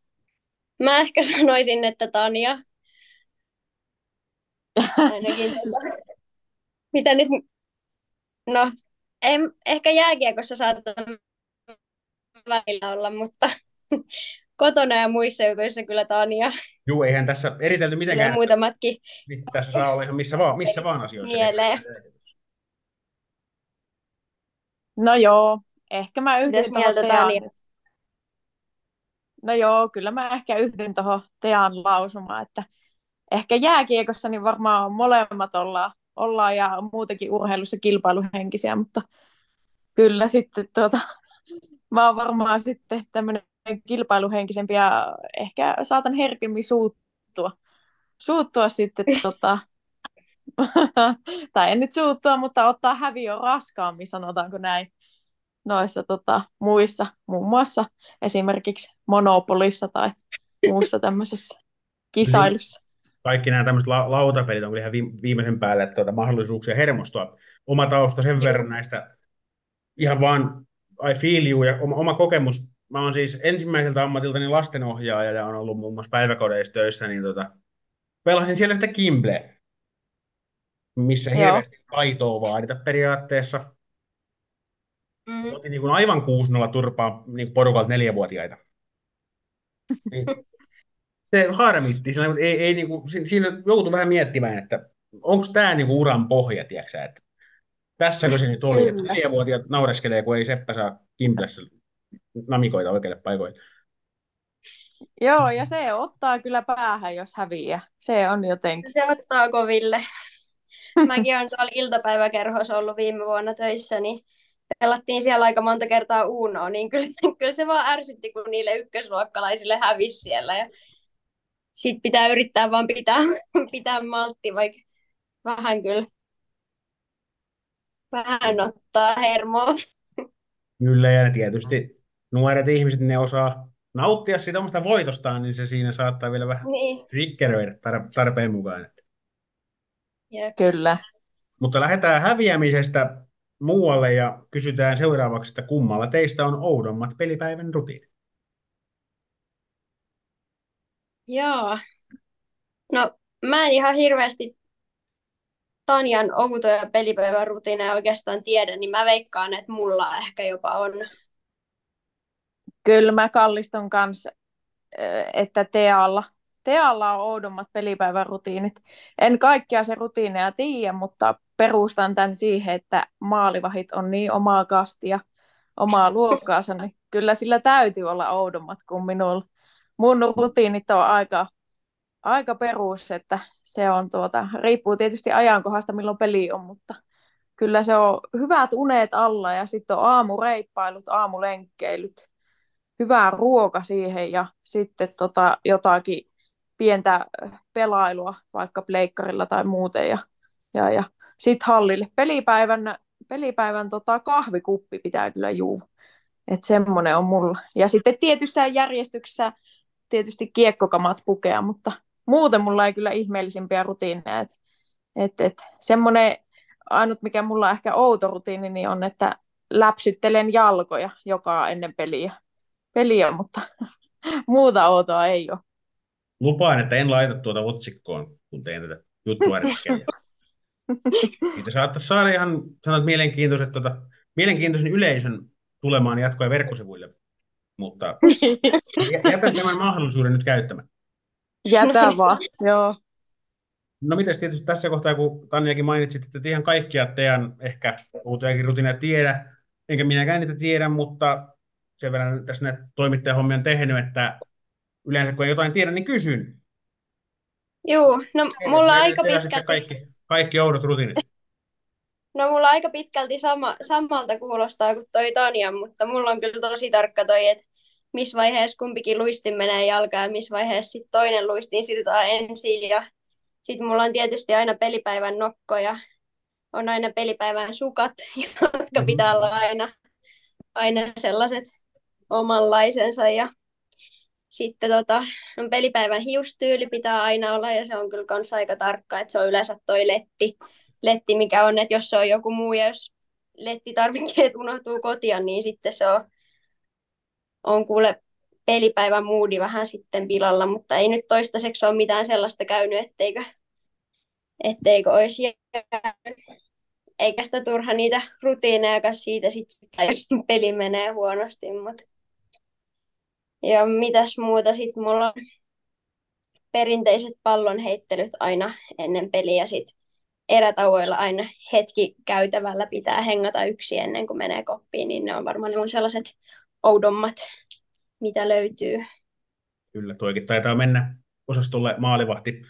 mä ehkä sanoisin, että Tanja. Ainakin Mitä nyt? No, ehkä jääkiekossa saattaa välillä olla, mutta kotona ja muissa jutuissa kyllä Tanja. Juu, eihän tässä eritelty mitenkään. Muutamatkin. Tässä saa olla ihan missä vaan asioissa. Mieleen. No joo, ehkä mä yhdyn tuohon. No joo, kyllä mä ehkä yhdyn tuohon Tean lausumaan, että ehkä jääkiekossa niin varmaan molemmat ollaan ja muutenkin urheilussa kilpailuhenkisiä, mutta kyllä sitten mä oon varmaan sitten tämmöinen kilpailuhenkisempi ja ehkä saatan herkemmin suuttua sitten tai en nyt suuttua, mutta ottaa häviö raskaammin, sanotaanko näin, noissa muissa, muun muassa esimerkiksi Monopolissa tai muussa tämmöisessä kisailussa. Kaikki nämä tämmöiset lautapelit on ihan viimeisen päälle mahdollisuuksia hermostua. Oma tausta sen verran näistä ihan vaan I feel you ja oma kokemus. Mä oon siis ensimmäiseltä ammatiltani lastenohjaaja ja on ollut muun muassa päiväkodeissa töissä, niin pelasin siellä sitä Kimble, missä hirveästi taitoa vaadita periaatteessa. Otin niin kuin aivan 6-0 turpaan niin porukalta 4-vuotiaita. Niin. Se harmitti, ei niin kuin, siinä joutui vähän miettimään, että onko tämä niin kuin uran pohja, tiedätkö, että tässäkö se nyt oli, että 4-vuotiaat naureskelee, kun ei Seppä saa Kimplässä namikoita oikeille paikoille. Joo, ja se ottaa kyllä päähän, jos häviää. Se on jotenkin. Se ottaa koville. Mäkin olen tuolla iltapäiväkerhossa ollut viime vuonna töissä, niin pelattiin siellä aika monta kertaa Unoa, niin kyllä se vaan ärsytti, kun niille ykkösluokkalaisille hävisi siellä. Ja sitten pitää yrittää vaan pitää maltti, vaikka vähän kyllä. Vähän ottaa hermoa. Kyllä, ja tietysti nuoret ihmiset, ne osaa nauttia siitä omasta voitostaan, niin se siinä saattaa vielä vähän triggeröidä tarpeen mukaan. Jep. Kyllä. Mutta lähdetään häviämisestä muualle ja kysytään seuraavaksi, että kummalla teistä on oudommat pelipäivän rutiinit? Joo. No, mä en ihan hirveästi Tanjan outoja pelipäivän rutiineja oikeastaan tiedä, niin mä veikkaan, että mulla ehkä jopa on. Kyllä mä kallistun kanssa, että Tealla on oudommat pelipäivän rutiinit. En kaikkia se rutiineja tiedä, mutta perustan tämän siihen, että maalivahit on niin omaa kastia, omaa luokkaansa, niin kyllä sillä täytyy olla oudommat kuin minulla. Mun rutiinit on aika perus, että se on riippuu tietysti ajankohdasta, milloin peli on, mutta kyllä se on hyvät unet alla ja sitten on aamureippailut, aamulenkkeilyt, hyvä ruoka siihen ja sitten jotakin pientä pelailua vaikka pleikkarilla tai muuten ja sitten hallille. Pelipäivän kahvikuppi pitää kyllä juua, että semmoinen on mulla. Ja sitten tietyssä järjestyksessä tietysti kiekkokamat pukea, mutta muuten mulla ei kyllä ihmeellisimpiä rutiineja. Semmoinen ainut, mikä mulla on ehkä outo rutiini, niin on, että läpsyttelen jalkoja joka ennen peliä, mutta muuta outoa ei ole. Lupaan, että en laita tuota otsikkoon, kun teen tätä juttua retkejä. Niitä saattaisi saada ihan mielenkiintoisen yleisön tulemaan jatkoja verkkosivuille, mutta jätän tämän mahdollisuuden nyt käyttämättä. Jätä vaan, joo. No mites tietysti tässä kohtaa, kun Tanjakin mainitsit, että ihan kaikkia teidän ehkä uuteakin rutiineja tiedä, enkä minäkään niitä tiedä, mutta sen verran tässä näitä toimittajahommia on tehnyt, että yleensä kun ei jotain tiedä, niin kysyn. Joo, no mulla on aika pitkälti. Kaikki oudot rutiinit. No mulla aika pitkälti samalta kuulostaa kuin toi Tanja, mutta mulla on kyllä tosi tarkka toi, että missä vaiheessa kumpikin luistin menee jalkaan ja missä vaiheessa sit toinen luistin sidotaan ensin. Ja sitten mulla on tietysti aina pelipäivän nokko ja on aina pelipäivän sukat, jotka pitää olla aina sellaiset omanlaisensa. Ja sitten pelipäivän hiustyyli pitää aina olla ja se on kyllä kans aika tarkka, että se on yleensä toi letti, mikä on, että jos se on joku muu ja jos lettitarvikkeet unohtuu kotia, niin sitten se on kuule pelipäivän moodi vähän sitten pilalla, mutta ei nyt toistaiseksi ole mitään sellaista käynyt, etteikö olisi jäänyt. eikä sitä turha niitä rutiineja siitä sitten, jos peli menee huonosti. Mut. Ja mitäs muuta, sitten mulla on perinteiset pallonheittelyt aina ennen peliä, sitten erätauoilla aina hetki käytävällä pitää hengata yksi ennen kuin menee koppiin, niin ne on varmaan mun sellaiset oudommat, mitä löytyy. Kyllä, tuokin taitaa mennä osastolle maalivahti.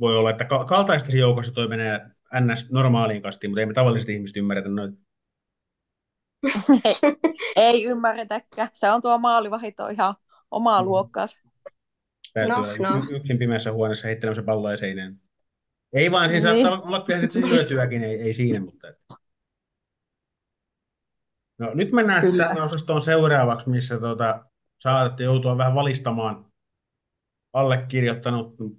Voi olla, että kaltaisessa joukossa toi menee ns. Normaaliin kastiin, mutta ei me tavalliset ihmiset ymmärretä noita. Ei ymmärretäkään. Se on tuo maalivahti on ihan omaa luokkaansa. No. Yksin pimeässä huoneessa heittelemässä palloa ja seinään. Ei vaan, siinä niin. Saattaa olla kyllä sitten syötyäkin, ei siinä, mutta... No, nyt mennään tähän osastoon seuraavaksi, missä saatatte joutua vähän valistamaan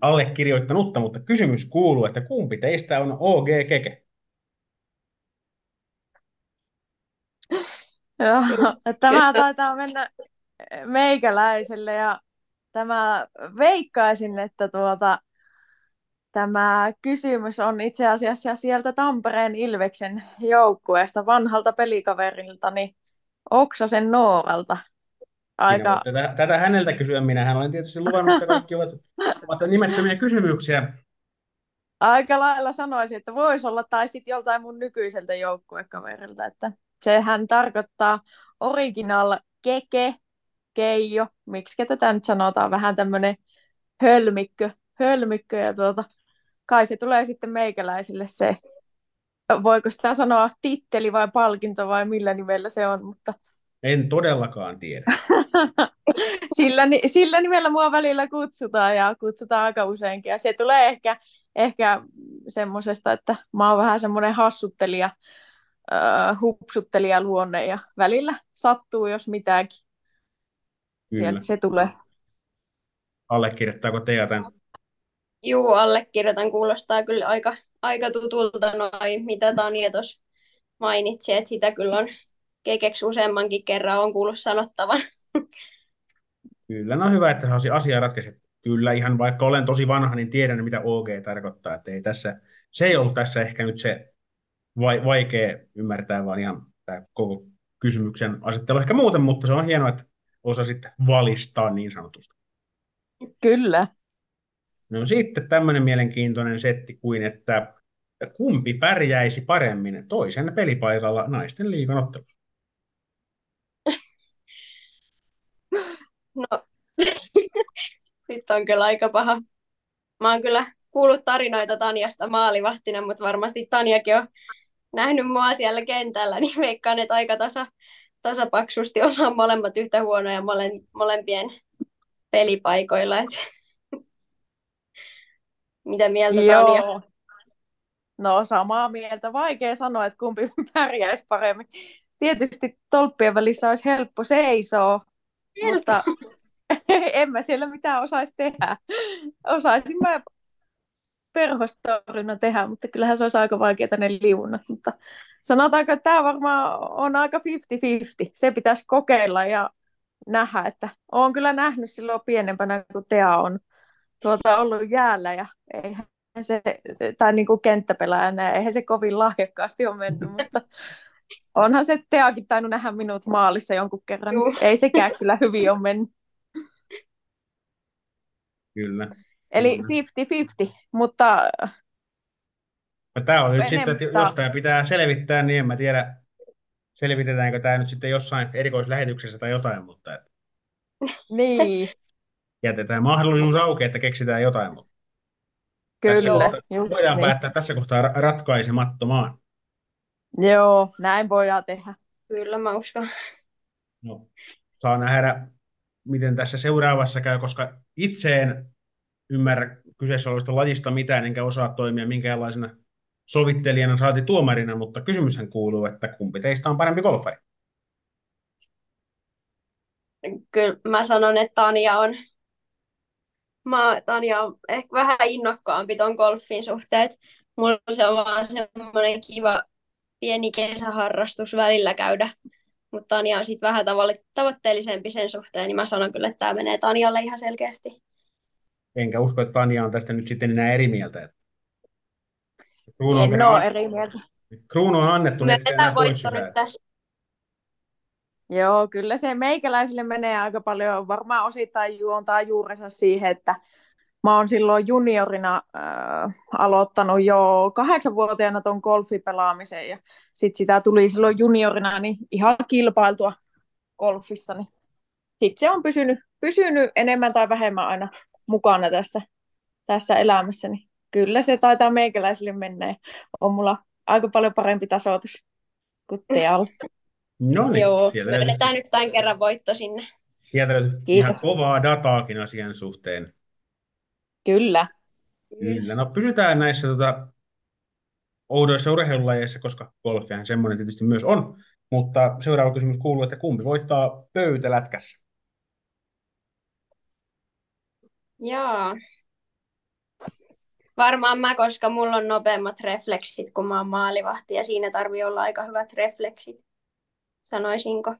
allekirjoittanutta, mutta kysymys kuuluu, että kumpi teistä on OG Keke? Joo, tämä taitaa mennä meikäläiselle ja tämä veikkaisin, että tämä kysymys on itse asiassa sieltä Tampereen Ilveksen joukkueesta vanhalta pelikaveriltani Oksasen Nooralta. Aika... Tätä häneltä kysyä minähän olen tietysti luvannut, että kaikki ovat nimettömiä kysymyksiä. Aika lailla sanoisin, että voisi olla, tai sitten joltain mun nykyiseltä joukkuekaverilta, että sehän tarkoittaa original Keke, Keijo, miksi tätä nyt sanotaan, vähän tämmöinen hölmikkö, ja kai se tulee sitten meikäläisille se, voiko sitä sanoa titteli vai palkinto vai millä nimellä se on, mutta... En todellakaan tiedä. Sillä nimellä mua välillä kutsutaan ja kutsutaan aika useinkin. Ja se tulee ehkä semmoisesta, että mä oon vähän semmoinen hassuttelija, hupsuttelija luonne ja välillä sattuu, jos mitäänkin. Sieltä se tulee. Allekirjoittaako Tea tämän? Juu, allekirjoitan. Kuulostaa kyllä aika tutulta noin, mitä Tanja tuossa mainitsi, että sitä kyllä on... Kekeksi useammankin kerran on kuullut sanottavan. Kyllä, no hyvä, että saisi asiaa ratkaiset. Kyllä, ihan vaikka olen tosi vanha, niin tiedän, mitä OG tarkoittaa. Että ei tässä, se ei ollut tässä ehkä nyt se vaikea ymmärtää, vaan ihan tämä koko kysymyksen asettelu ehkä muuten, mutta se on hienoa, että osasit valistaa niin sanotusti. Kyllä. No sitten tämmöinen mielenkiintoinen setti kuin, että kumpi pärjäisi paremmin toisen pelipaikalla Naisten Liigan ottelussa? No, nyt on kyllä aika paha. Mä oon kyllä kuullut tarinoita Tanjasta maalivahtina, mutta varmasti Tanjakin on nähnyt mua siellä kentällä, niin veikkaan, että aika tasapaksusti ollaan molemmat yhtä huonoja molempien pelipaikoilla. Mitä mieltä Tanja? No samaa mieltä. Vaikea sanoa, että kumpi pärjäisi paremmin. Tietysti tolppien välissä olisi helppo seisoo. Mutta en mä siellä mitään osaisi tehdä. Osaisin mä perhostorina tehdä, mutta kyllähän se olisi aika vaikeaa ne liunat. Mutta sanotaanko, että tämä varmaan on aika 50-50. Se pitäisi kokeilla ja nähdä, että olen kyllä nähnyt silloin pienempänä, kun Tea on ollut jäällä ja eihän se, tai niin kuin kenttäpelaajana, eihän se kovin lahjakkaasti ole mennyt, mutta onhan se Teakin tainnut nähdä minut maalissa jonkun kerran. Juh. Ei sekään kyllä hyvin ole mennyt. Kyllä. Eli 50-50, mutta... Tämä on nyt sitten, että jos tämä pitää selvittää, niin en mä tiedä, selvitetäänkö tämä nyt sitten jossain erikoislähetyksessä tai jotain, mutta... Niin. Jätetään mahdollisuus auki, että keksitään jotain, mutta... Kyllä. Voidaan päättää tässä kohtaa ratkaisemattomaan. Joo, näin voidaan tehdä. Kyllä, mä uskon. No, saa nähdä, miten tässä seuraavassa käy, koska itse en ymmärrä kyseessä olevasta lajista mitään, enkä osaa toimia minkäänlaisena sovittelijana saati tuomarina, mutta kysymyshän kuuluu, että kumpi teistä on parempi golfari? Kyllä mä sanon, että Tanja on. Tanja on ehkä vähän innokkaampi tuon golfin suhteen. Mulla se on vaan semmoinen kiva pieni kesäharrastus välillä käydä. Mutta Tanja on sitten vähän tavoitteellisempi sen suhteen, niin mä sanon kyllä, että tämä menee Tanjalle ihan selkeästi. Enkä usko, että Tanja on tästä nyt sitten enää eri mieltä. En ole eri mieltä. Kruunu on annettu. Myönnetään voitto nyt tässä. Joo, kyllä se meikäläisille menee aika paljon. Varmaan osittain juontaa juurensa siihen, että mä oon silloin juniorina aloittanut jo 8-vuotiaana ton golfipelaamisen ja sit sitä tuli silloin juniorina niin ihan kilpailtua golfissa. Niin sit se on pysynyt enemmän tai vähemmän aina mukana tässä elämässä. Niin kyllä se taitaa meikäläisille mennä. On mulla aika paljon parempi tasoitus kuin teillä. No niin, joo, me vedetään nyt tämän kerran voitto sinne. Sieltä ihan kovaa dataakin asian suhteen. Kyllä. Kyllä. No pysytään näissä oudoissa urheilulajeissa, koska golfihan semmoinen tietysti myös on. Mutta seuraava kysymys kuuluu, että kumpi voittaa pöytälätkässä? Joo. Varmaan mä, koska mulla on nopeammat refleksit, kun mä oon maalivahti, ja siinä tarvii olla aika hyvät refleksit. Sanoisinko?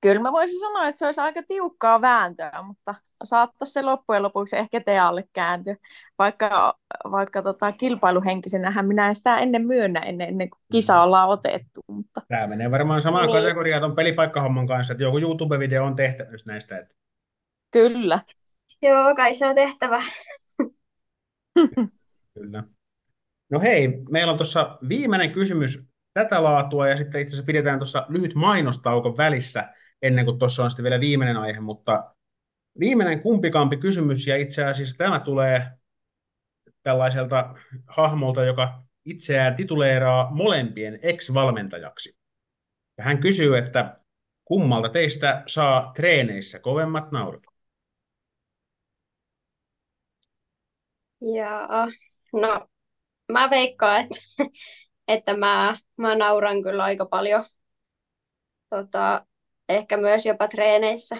Kyllä mä voisin sanoa, että se olisi aika tiukkaa vääntöä, mutta saattaisi se loppujen lopuksi ehkä Tealle kääntyä. Vaikka kilpailuhenkisenähän minä sitä ennen kuin kisa ollaan otettu. Mutta... Tämä menee varmaan samaan kategoriaan tuon pelipaikkahomman kanssa, että joku YouTube-video on tehtävä näistä. Että... Kyllä. Joo, kai se on tehtävä. Kyllä. No hei, meillä on tuossa viimeinen kysymys tätä laatua, ja sitten itse asiassa pidetään tuossa lyhyt mainostauko välissä, ennen kuin tuossa on sitten vielä viimeinen aihe, mutta viimeinen kumpikampi kysymys, ja itse asiassa tämä tulee tällaiselta hahmolta, joka itseään tituleeraa molempien ex-valmentajaksi. Ja hän kysyy, että kummalta teistä saa treeneissä kovemmat naurat? Jaa, no mä veikkaan, että mä nauran kyllä aika paljon, ehkä myös jopa treeneissä,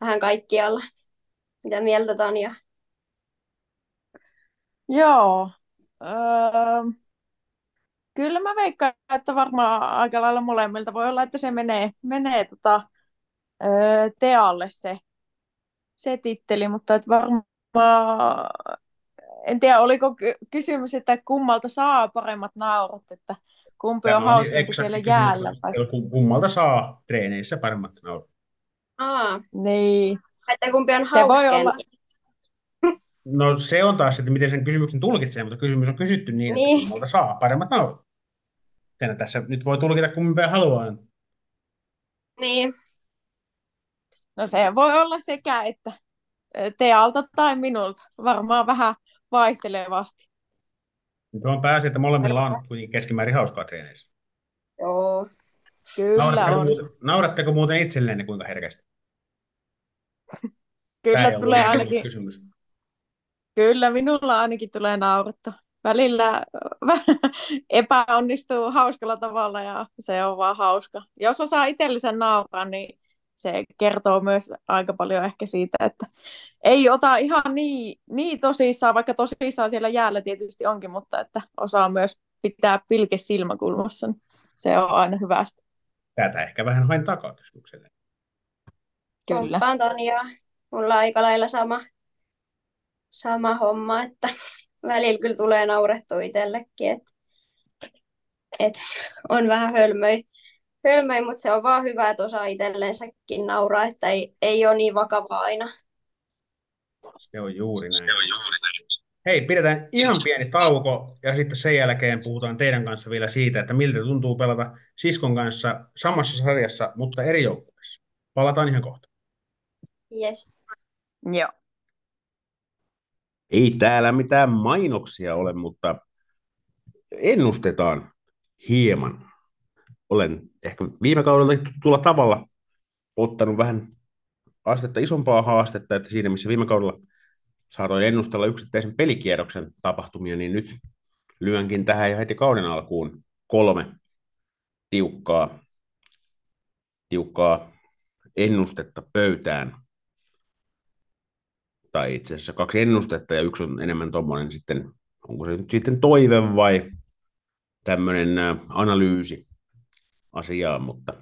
vähän kaikkialla. Mitä mieltä, Tanja? Joo, kyllä mä veikkaan, että varmaan aika lailla molemmilta voi olla, että se menee Tealle se titteli, mutta että varmaan... En tiedä, oliko kysymys, että kummalta saa paremmat naurut, että kumpi on hauska siellä jäällä. Kummalta saa treeneissä paremmat naurut. Niin. Että kumpi on hauskempi. No se on taas, että miten sen kysymyksen tulkitsee, mutta kysymys on kysytty niin. Että kummalta saa paremmat naurut. Tänä tässä nyt voi tulkita kumpi haluaa. Niin. No se voi olla sekä, että Tealta tai minulta. Varmaan vähän vaihtelevasti. Nyt on pääsi, että molemmilla on keskimäärin hauskaa treeneissä. Joo, kyllä nauratteko muuten itsellenne kuinka herkästi? Kyllä tulee ainakin. Kysymys. Kyllä minulla ainakin tulee naurattua. Välillä epäonnistuu hauskalla tavalla ja se on vaan hauska. Jos osaa itsellensä nauraa, niin se kertoo myös aika paljon ehkä siitä, että ei ota ihan niin tosissaan, vaikka tosissaan siellä jäällä tietysti onkin, mutta että osaa myös pitää pilke silmäkulmassa. Niin se on aina hyvästä. Tätä ehkä vähän hain takakysymykselle. Kyllä. Komppaan Tanja. Mulla on aika lailla sama homma, että välillä kyllä tulee naurettua itsellekin, että on vähän hölmöi, mutta se on vaan hyvä, että osaa itsellensäkin nauraa, että ei ole niin vakavaa aina. Se on juuri näin. Hei, pidetään ihan pieni tauko ja sitten sen jälkeen puhutaan teidän kanssa vielä siitä, että miltä tuntuu pelata siskon kanssa samassa sarjassa, mutta eri joukkueessa. Palataan ihan kohta. Yes. Joo. Ei täällä mitään mainoksia ole, mutta ennustetaan hieman. Olen ehkä viime kaudella tulla tavalla ottanut vähän astetta isompaa haastetta, että siinä missä viime kaudella saatoin ennustella yksittäisen pelikierroksen tapahtumia, niin nyt lyönkin tähän ja heti kauden alkuun 3 tiukkaa ennustetta pöytään. Tai itse asiassa 2 ennustetta ja 1 on enemmän tuommoinen sitten, onko se nyt sitten toive vai tämmöinen analyysi asiaa, mutta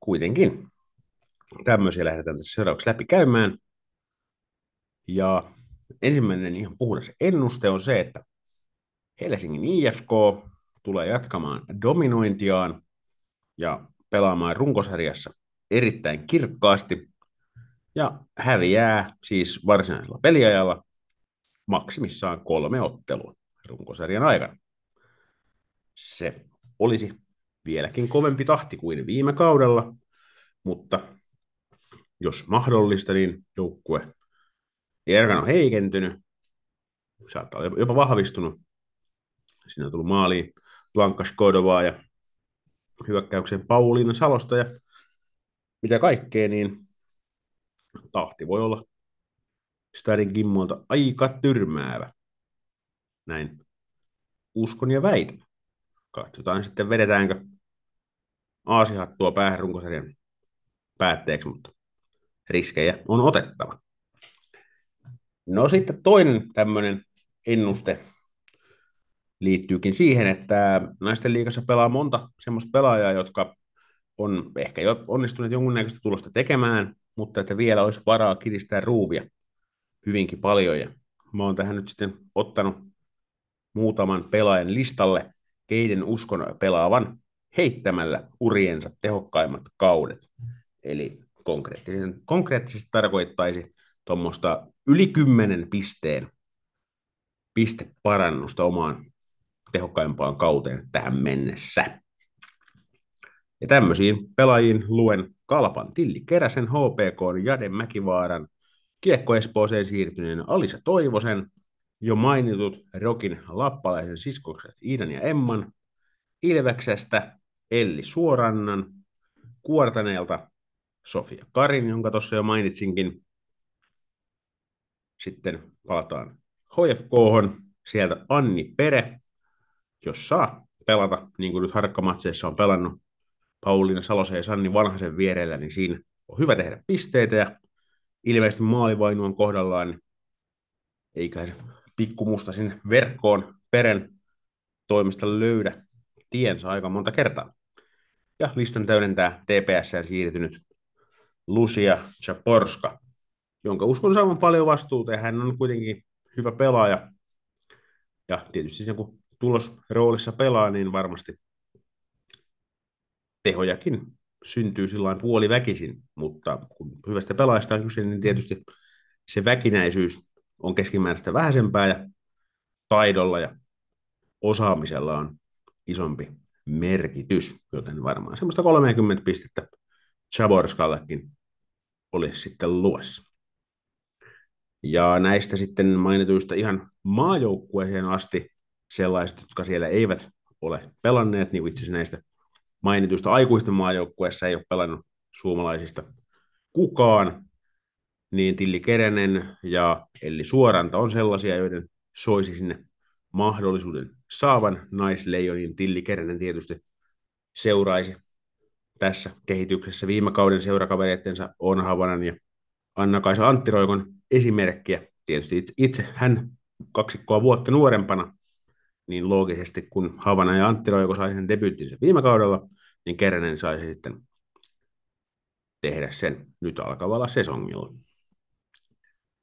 kuitenkin tämmöisiä lähdetään tässä seuraavaksi läpi käymään. Ja ensimmäinen ihan puhdas ennuste on se, että Helsingin IFK tulee jatkamaan dominointiaan ja pelaamaan runkosarjassa erittäin kirkkaasti ja häviää siis varsinaisella peliajalla maksimissaan 3 ottelua runkosarjan aikana. Se olisi vieläkin kovempi tahti kuin viime kaudella, mutta jos mahdollista, niin joukkue ei ainakaan ole heikentynyt, saattaa olla jopa vahvistunut. Siinä on tullut maaliin Blanka Škodovaa ja hyökkäyksen Pauliina Salosta ja mitä kaikkea, niin tahti voi olla Stadin Gimmoilta aika tyrmäävä. Näin uskon ja väitän. Katsotaan sitten, vedetäänkö aasihattua päähän runkosarjan päätteeksi, mutta riskejä on otettava. No sitten toinen tämmöinen ennuste liittyykin siihen, että Naisten Liigassa pelaa monta semmoista pelaajaa, jotka on ehkä jo onnistuneet jonkunnäköistä tulosta tekemään, mutta että vielä olisi varaa kiristää ruuvia hyvinkin paljon. Ja mä oon tähän nyt sitten ottanut muutaman pelaajan listalle, keiden uskon pelaavan heittämällä uriensa tehokkaimmat kaudet. Eli konkreettisesti tarkoittaisi tuommoista yli 10 pisteen pisteparannusta omaan tehokkaimpaan kauteen tähän mennessä. Ja tämmöisiin pelaajiin luen KalPan Tilli Keräsen, HPK:n Jade Mäkivaaran, Kiekko Espooseen siirtyneen Alisa Toivosen, jo mainitut Rokin Lappalaisen siskokset Iidan ja Emman, Ilveksestä Elli Suorannan, Kuortaneelta Sofia Karin, jonka tuossa jo mainitsinkin. Sitten palataan HFK:hon, sieltä Anni Pere, jos saa pelata, niin kuin nyt harkkamatseissa on pelannut Pauliina Salosen ja Sanni Vanhasen vierellä, niin siinä on hyvä tehdä pisteitä ja ilmeisesti maalivainu on kohdallaan, niin eiköhän se pikkumusta sinne verkkoon Peren toimista löydä tiensä aika monta kertaa. Ja listan täydentää TPS:ään siirtynyt Lucia Chaporska, jonka uskon saavan paljon vastuuta ja hän on kuitenkin hyvä pelaaja. Ja tietysti sen kun tulosroolissa pelaa, niin varmasti tehojakin syntyy sillain puoliväkisin, mutta kun hyvästä pelaajasta on kyse, niin tietysti se väkinäisyys on keskimääräistä vähäisempää ja taidolla ja osaamisella on isompi merkitys, joten varmaan semmoista 30 pistettä Chaborskallekin olisi sitten luossa. Ja näistä sitten mainituista ihan maajoukkueeseen asti sellaiset, jotka siellä eivät ole pelanneet, niin itse asiassa näistä mainituista aikuisten maajoukkueessa ei ole pelannut suomalaisista kukaan, niin Tilli Keränen ja Elli Suoranta on sellaisia, joiden soisi sinne mahdollisuuden saavan Naisleijonin. Tilli Keränen tietysti seuraisi tässä kehityksessä viime kauden seurakavereittensa Oona Havanan ja Anna-Kaisa Antila-Roikon esimerkkiä. Tietysti itse hän 2 vuotta nuorempana, niin loogisesti kun Havana ja Antila-Roiko sai sen debyyttinsä viime kaudella, niin Keränen saisi sitten tehdä sen nyt alkavalla sesongilla.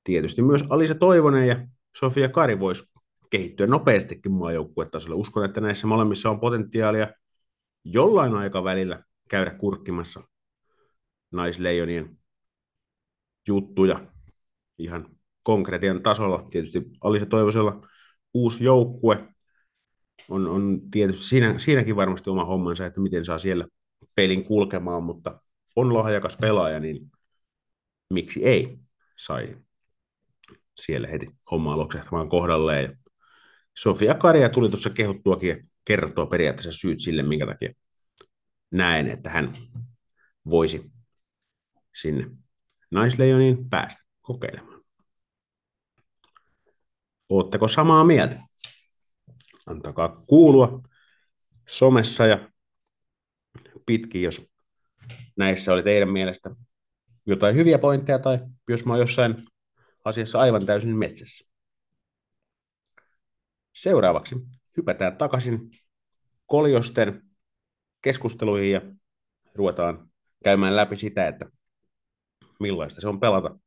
Tietysti myös Alisa Toivonen ja Sofia Kari voisi kehittyä nopeastikin maajoukkuetasolle. Uskon, että näissä molemmissa on potentiaalia jollain aikavälillä käydä kurkkimassa Naisleijonien juttuja ihan konkretian tasolla. Tietysti Alisa Toivosella uusi joukkue on tietysti siinäkin varmasti oma hommansa, että miten saa siellä pelin kulkemaan, mutta on lahjakas pelaaja, niin miksi ei saisi siellä heti hommaa loksehtamaan kohdalleen. Ja Sofia Karia tuli tuossa kehuttuakin ja kertoo periaatteessa syyt sille, minkä takia näen, että hän voisi sinne Naisleijoniin päästä kokeilemaan. Ootteko samaa mieltä? Antakaa kuulua somessa ja pitkin, jos näissä oli teidän mielestä jotain hyviä pointteja tai jos mä oon jossain asiassa aivan täysin metsässä. Seuraavaksi hypätään takaisin Koljosten keskusteluihin ja ruvetaan käymään läpi sitä, että millaista se on pelata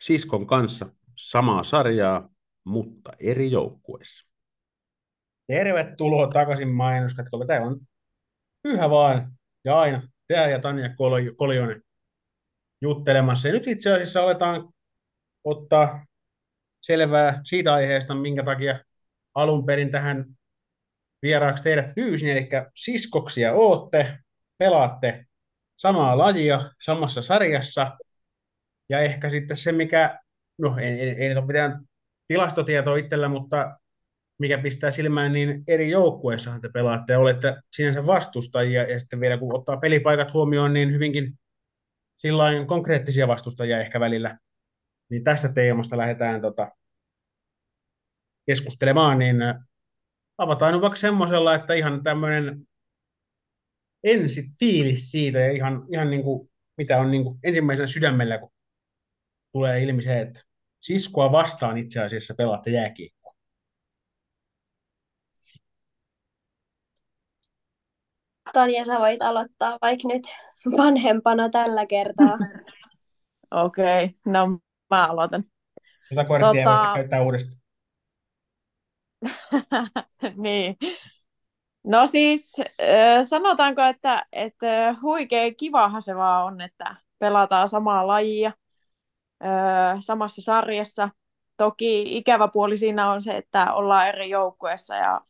siskon kanssa samaa sarjaa, mutta eri joukkueissa. Tervetuloa takaisin mainoskatkolle. Täällä on yhä vaan ja aina Tea ja Tanja Koljonen juttelemassa. Ja nyt itse asiassa aletaan ottaa selvää siitä aiheesta, minkä takia alun perin tähän vieraaksi teidät pyysin. Eli siskoksia ootte, pelaatte samaa lajia samassa sarjassa. Ja ehkä sitten se, mikä, no ei nyt ole mitään tilastotietoa itsellä, mutta mikä pistää silmään, niin eri joukkueissahan te pelaatte ja olette sinänsä vastustajia, ja sitten vielä kun ottaa pelipaikat huomioon, niin hyvinkin sillain konkreettisia vastustajia ehkä välillä. Niin tästä teemasta lähdetään keskustelemaan, niin avataan nyt vaikka semmoisella, että ihan tämmöinen ensifiilis siitä, ja ihan niin kuin, mitä on niin kuin ensimmäisenä sydämellä, kun tulee ilmi se, että siskoa vastaan itse asiassa pelaatte jääkiekkoa. Tanja, sä voit aloittaa vaikka nyt vanhempana tällä kertaa. Okei, no mä aloitan. Jota korttia ei voisi käyttää uudestaan. Niin. No siis sanotaanko, että huikea kivahan se vaan on, että pelataan samaa lajia samassa sarjassa. Toki ikävä puoli siinä on se, että ollaan eri joukkueessa ja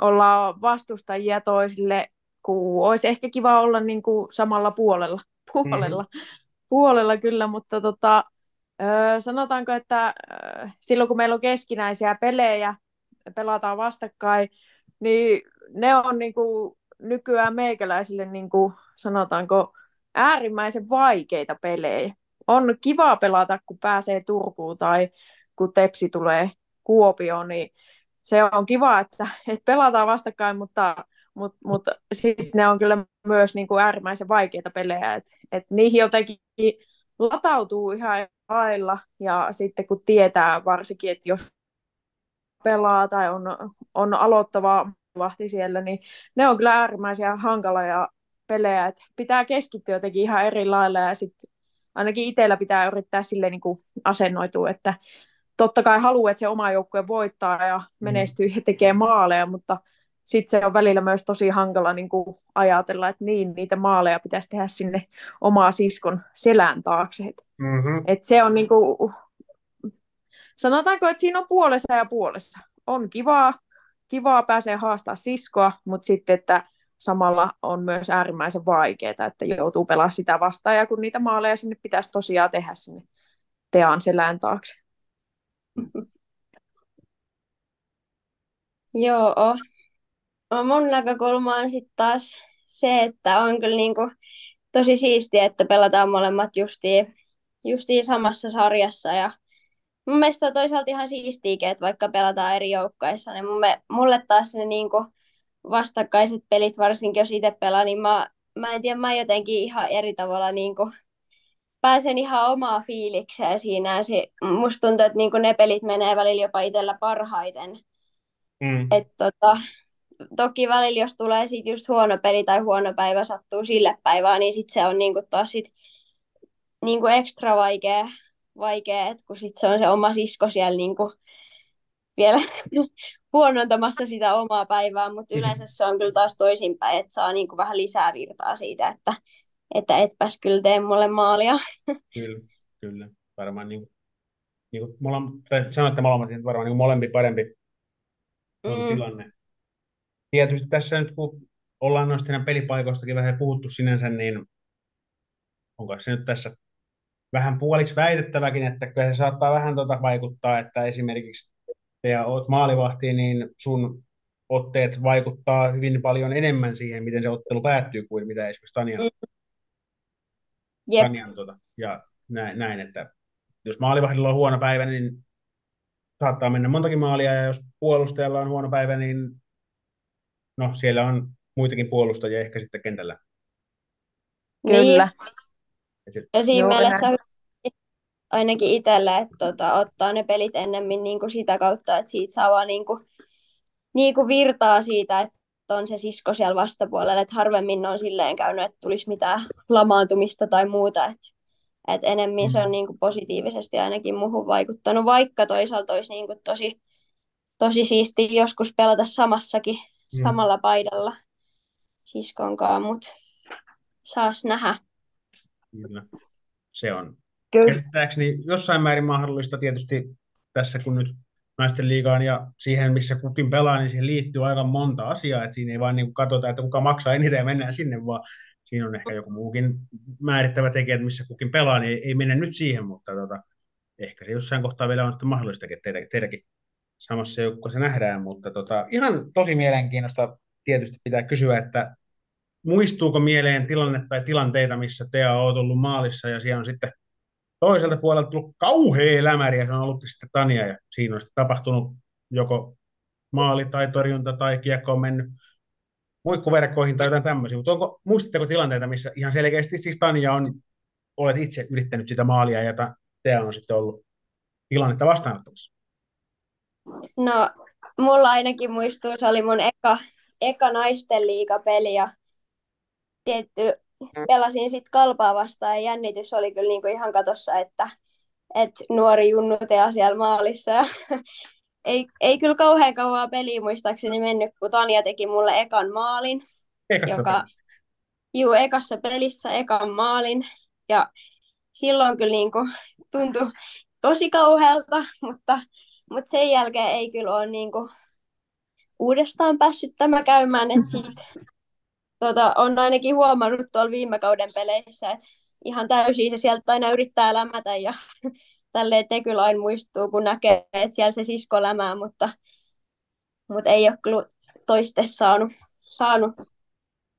ollaan vastustajia toisille. Olisi ehkä kiva olla niin kuin samalla puolella kyllä, mutta sanotaanko, että silloin kun meillä on keskinäisiä pelejä, pelataan vastakkain, niin ne on niin kuin nykyään meikäläisille niin kuin, sanotaanko, äärimmäisen vaikeita pelejä. On kiva pelata, kun pääsee Turkuun tai kun Tepsi tulee Kuopioon, niin se on kiva, että pelataan vastakkain, mutta sitten ne on kyllä myös niin kuin äärimmäisen vaikeita pelejä, että niihin jotenkin latautuu ihan lailla, ja sitten kun tietää varsinkin, että jos pelaa tai on aloittava vahti siellä, niin ne on kyllä äärimmäisen hankaloja pelejä, että pitää keskittyä jotenkin ihan eri lailla, ja sitten ainakin itsellä pitää yrittää silleen niin kuin asennoitua, että totta kai haluaa, että se oma joukkue voittaa ja menestyy ja tekee maaleja, mutta sitten se on välillä myös tosi hankala niin kuin ajatella, että niitä maaleja pitäisi tehdä sinne omaa siskon selän taakse. Et se on niin kuin, sanotaanko, että siinä on puolessa ja puolessa. On kivaa pääsee haastaa siskoa, mutta sitten että samalla on myös äärimmäisen vaikeaa, että joutuu pelaamaan sitä vastaan, ja kun niitä maaleja sinne pitäisi tosiaan tehdä sinne Tean selän taakse. Joo. Mun näkökulma on sitten taas se, että on kyllä niinku tosi siistiä, että pelataan molemmat justiin samassa sarjassa. Ja mun mielestä on toisaalta ihan siistiäkin, että vaikka pelataan eri joukkueissa, niin mulle taas ne niinku vastakkaiset pelit, varsinkin jos itse pelaan, niin mä en tiedä, mä jotenkin ihan eri tavalla niinku pääsen ihan omaa fiilikseen siinä. Musta tuntuu, että niinku ne pelit menee välillä jopa itsellä parhaiten. Toki välillä, jos tulee sit just huono peli tai huono päivä sattuu sille päivään, niin sit se on niinku taas sit niinku ekstra vaikea, että kun sit se on se oma sisko siellä niinku vielä huonontamassa sitä omaa päivää, mutta yleensä se on kyllä taas toisinpäin, että saa niinku vähän lisää virtaa siitä, että etpäs kyllä tee mulle maalia. Kyllä. Varmaan niinku varmaan niinku molempi parempi on tilanne. Tietysti tässä nyt, kun ollaan noista pelipaikoistakin vähän puhuttu sinänsä, niin onko se nyt tässä vähän puoliksi väitettäväkin, että kyllä se saattaa vähän vaikuttaa, että esimerkiksi te olet maalivahti, niin sun otteet vaikuttaa hyvin paljon enemmän siihen, miten se ottelu päättyy, kuin mitä esimerkiksi Tanjan ja näin, että jos maalivahdilla on huono päivä, niin saattaa mennä montakin maalia, ja jos puolustajalla on huono päivä, niin no, siellä on muitakin puolustajia ehkä sitten kentällä. Kyllä. Ja siinä mielessä ainakin itsellä, että ottaa ne pelit ennemmin niin kuin sitä kautta, että siitä saa vaan niin kuin virtaa siitä, että on se sisko siellä vastapuolella. Että harvemmin on silleen käynyt, että tulisi mitään lamaantumista tai muuta. Että Et enemmän se on niinku positiivisesti ainakin muuhun vaikuttanut, vaikka toisaalta olisi niinku tosi siisti joskus pelata samalla paidalla siskonkaan, mutta saas nähdä. Kyllä, se on. Käsittääkseni jossain määrin mahdollista tietysti tässä, kun nyt Naisten Liigaan ja siihen, missä kukin pelaa, niin siihen liittyy aika monta asiaa, että siinä ei vaan niin katsota, että kuka maksaa eniten ja mennään sinne, vaan siinä on ehkä joku muukin määrittävä tekijä, että missä kukin pelaa, niin ei mennä nyt siihen, mutta ehkä se jossain kohtaa vielä on sitten mahdollistakin, että teidänkin samassa joukkoa se nähdään, mutta ihan tosi mielenkiintoista tietysti pitää kysyä, että muistuuko mieleen tilanne tai tilanteita, missä Tea on ollut maalissa ja siellä on sitten toiselta puolelta tullut kauhea lämäri ja se on ollutkin sitten Tanja ja siinä on sitten tapahtunut joko maali tai torjunta tai kiekko on mennyt muikkuverkkoihin tai jotain tämmöisiä, mutta muistatteko tilanteita, missä ihan selkeästi siis Tanja olet itse yrittänyt sitä maalia, jota Tea on sitten ollut tilannetta vastaanottamassa? No, mulla ainakin muistuu, se oli mun eka Naisten Liiga-peli ja pelasin sitten KalPaa vastaan ja jännitys oli kyllä niinku ihan katossa, että nuori junnu Tea siellä maalissa. Ei kyllä kauhean kauaa peliä muistaakseni mennyt, kun Tanja teki mulle ekan maalin. Ekassa pelissä ekan maalin. Ja silloin kyllä niinku tuntui tosi kauhealta, mutta sen jälkeen ei kyllä ole niinku uudestaan päässyt tämä käymään. Et siitä, on ainakin huomannut tuolla viime kauden peleissä, että ihan täysin se sieltä aina yrittää lämätä ja tälleen ne kyllä aina muistuu, kun näkee, että siellä se sisko lämää, mutta ei ole kyllä toiste saanut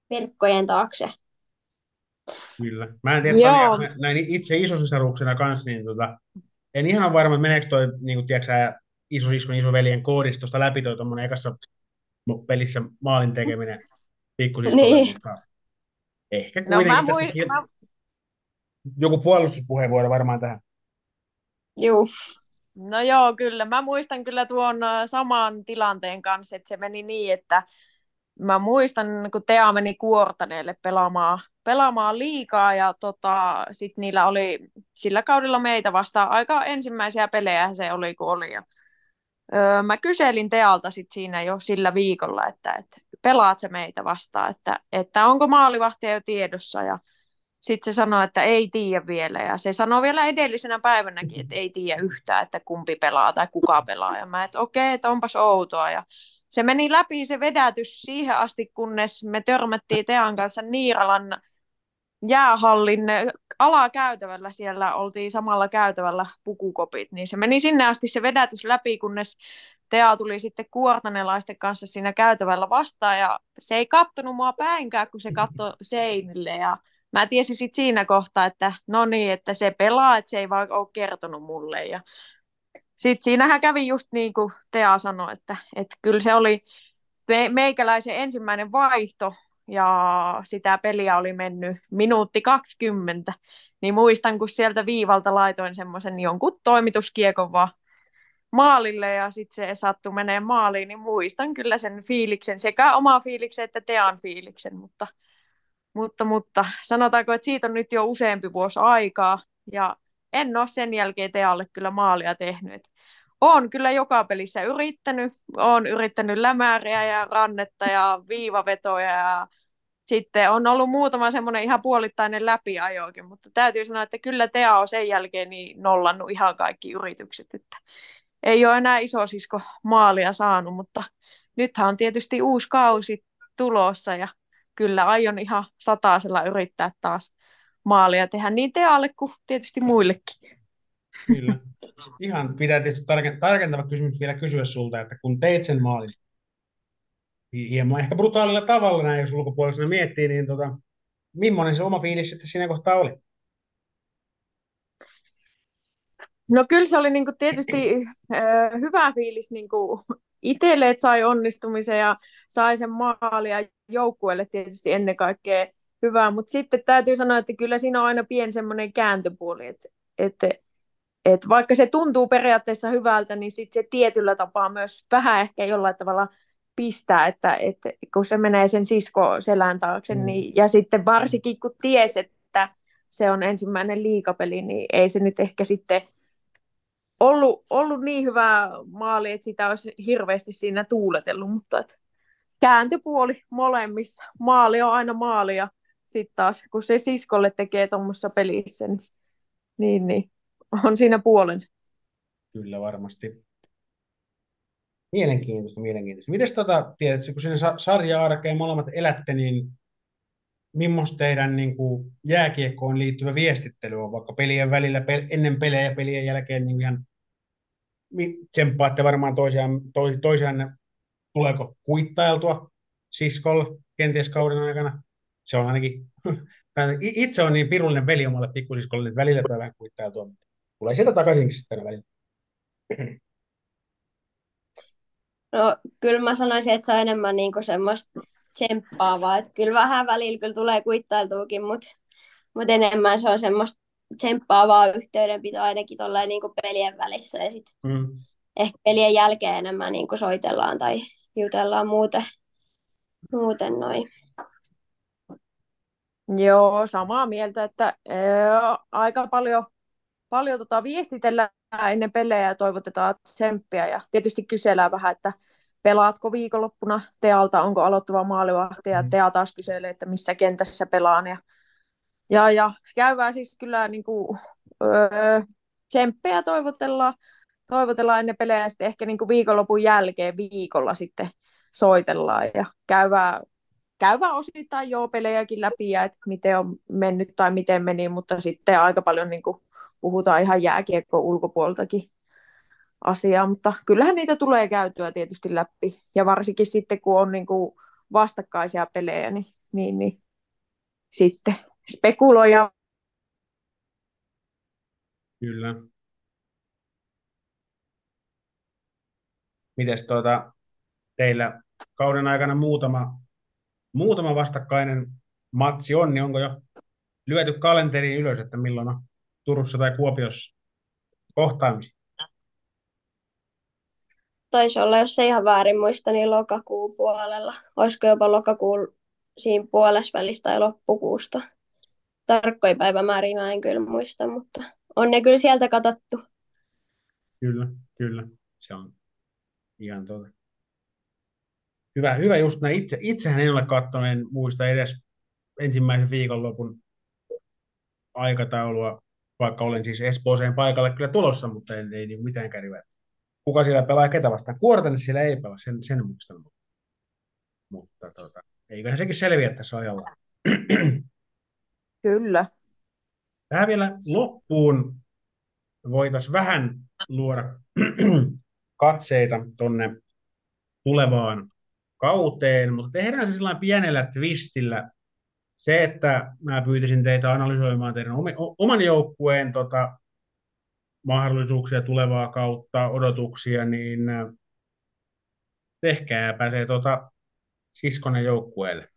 verkkojen taakse. Kyllä. Mä en tiedä, näin itse isosisaruksena kanssa, niin en ihan varma, että meneekö toi niin isosiskon isoveljen koodistosta läpi toi tuommoinen ekassa pelissä maalin tekeminen pikkusiskolle. Niin. Ehkä kuitenkin joku puolustuspuheenvuoro varmaan tähän. Juu. No joo, kyllä. Mä muistan kyllä tuon saman tilanteen kanssa, että se meni niin, että mä muistan, kun Tea meni Kuortaneelle pelaamaan liigaa ja sit niillä oli sillä kaudella meitä vastaan aika ensimmäisiä pelejä se oli, kun oli. Ja, mä kyselin Tealta sit siinä jo sillä viikolla, että pelaat sä meitä vastaan, että onko maalivahtia jo tiedossa ja sitten se sanoi, että ei tiedä vielä, ja se sanoi vielä edellisenä päivänäkin, että ei tiedä yhtään, että kumpi pelaa tai kuka pelaa, ja mä, että okei, että onpas outoa, ja se meni läpi se vedätys siihen asti, kunnes me törmättiin Tean kanssa Niiralan jäähallin alakäytävällä, siellä oltiin samalla käytävällä pukukopit, niin se meni sinne asti se vedätys läpi, kunnes Tea tuli sitten kuortanelaisten kanssa siinä käytävällä vastaan, ja se ei kattonut mua päinkään, kun se katsoi seinille, ja mä tiesin sitten siinä kohtaa, että no niin, että se pelaa, että se ei vaan ole kertonut mulle. Ja sitten siinähän kävi just niin kuin Tea sanoi, että kyllä se oli meikäläisen ensimmäinen vaihto ja sitä peliä oli mennyt 1:20. Niin muistan, kun sieltä viivalta laitoin semmoisen jonkun toimituskiekon vaan maalille ja sitten se sattui menee maaliin, niin muistan kyllä sen fiiliksen, sekä oman fiiliksen että Tean fiiliksen, mutta sanotaanko, että siitä on nyt jo useampi vuosi aikaa, ja en ole sen jälkeen Tealle kyllä maalia tehnyt. Olen kyllä joka pelissä yrittänyt. Olen yrittänyt lämääriä ja rannetta ja viivavetoja, ja sitten on ollut muutama semmoinen ihan puolittainen läpiajokin, mutta täytyy sanoa, että kyllä Tea on sen jälkeen niin nollannut ihan kaikki yritykset, että ei ole enää isosisko maalia saanut, mutta nythän on tietysti uusi kausi tulossa, ja kyllä aion ihan 100% yrittää taas maalia tehdä niin Tealle kuin tietysti muillekin. Kyllä. Ihan pitää tietysti tarkentava kysymys vielä kysyä sulta, että kun teit sen maalin hieman ehkä brutaalilla tavalla näin, jos ulkopuolisena miettii, niin millainen se oma fiilis sitten siinä kohtaa oli? No kyllä se oli niinku tietysti hyvä fiilis niinku itselle, että sai onnistumisen ja sai sen maalia, joukkueelle tietysti ennen kaikkea hyvää, mutta sitten täytyy sanoa, että kyllä siinä on aina pieni semmoinen kääntöpuoli, että vaikka se tuntuu periaatteessa hyvältä, niin sitten se tietyllä tapaa myös vähän ehkä jollain tavalla pistää, että kun se menee sen sisko selän taakse, niin, ja sitten varsinkin kun ties, että se on ensimmäinen liigapeli, niin ei se nyt ehkä sitten ollut niin hyvä maali, että sitä olisi hirveästi siinä tuuletellut, mutta kääntöpuoli molemmissa. Maali on aina maali, ja sitten taas, kun se siskolle tekee tuommoisessa pelissä, niin on siinä puolensa. Kyllä varmasti. Mielenkiintoista. Mites tiedätkö, kun sinne sarja-arkeen molemmat elätte, niin millaista teidän niin kuin jääkiekkoon liittyvä viestittely on, vaikka pelien välillä, ennen pelejä ja pelien jälkeen, niin ihan tsemppaatte varmaan toisiaan, tuleeko kuittailtua siskolle kenties kauden aikana? Se on ainakin, itse on niin pirullinen veli omalle pikkusiskolle, että välillä tulee vähän kuittailtua, mutta tulee sieltä takaisinkin sitten välillä. No, kyllä mä sanoisin, että se on enemmän niin kuin semmoista tsemppaavaa, että kyllä vähän välillä kyllä tulee kuittailtuukin, mutta enemmän se on semmoista tsemppaavaa yhteydenpitoa ainakin tuolleen niin kuin pelien välissä, ja sitten ehkä pelien jälkeen enemmän niin kuin soitellaan tai jutellaan muuten noin. Joo, samaa mieltä, että aika paljon viestitellään ennen pelejä ja toivotetaan tsemppiä ja tietysti kysellään vähän, että pelaatko viikonloppuna Tealta, onko aloittava maalivahti ja Tea taas kyselee, että missä kentässä pelaan ja käydään siis kyllä niin kuin, tsemppiä toivotellaan ennen pelejä ja sitten ehkä niin kuin viikonlopun jälkeen viikolla sitten soitellaan ja käydään osittain jo pelejäkin läpi ja että miten on mennyt tai miten meni, mutta sitten aika paljon niin kuin puhutaan ihan jääkiekko ulkopuoltakin asiaa, mutta kyllähän niitä tulee käytyä tietysti läpi. Ja varsinkin sitten, kun on niin kuin vastakkaisia pelejä, niin sitten spekuloidaan. Kyllä. Mites teillä kauden aikana muutama vastakkainen matsi on, niin onko jo lyöty kalenteriin ylös, että milloin on Turussa tai Kuopiossa kohtaamisia? Taisi olla, jos ei ihan väärin muista, niin lokakuun puolella. Olisiko jopa lokakuun siinä puolesvälistä tai loppukuusta? Tarkkoja päivämääriä mä en kyllä muista, mutta on ne kyllä sieltä katsottu. Kyllä. Se on ihan totta. Hyvä just näin. Itsehän en ole katsonut, en muista edes ensimmäisen viikonlopun aikataulua, vaikka olen siis Espooseen paikalle kyllä tulossa, mutta ei niin mitään kärivää. Kuka siellä pelaa ketä vastaan? Kuortane siellä ei pelaa, sen muistan. Mutta eiköhän sekin selviä tässä ajalla. Kyllä. Tähän vielä loppuun voitaisiin vähän luoda katseita tuonne tulevaan kauteen, mutta tehdään se sellainen pienellä twistillä. Se, että mä pyytäisin teitä analysoimaan teidän oman joukkueen mahdollisuuksia tulevaa kautta, odotuksia, niin tehkääpä se siskonen joukkueelle.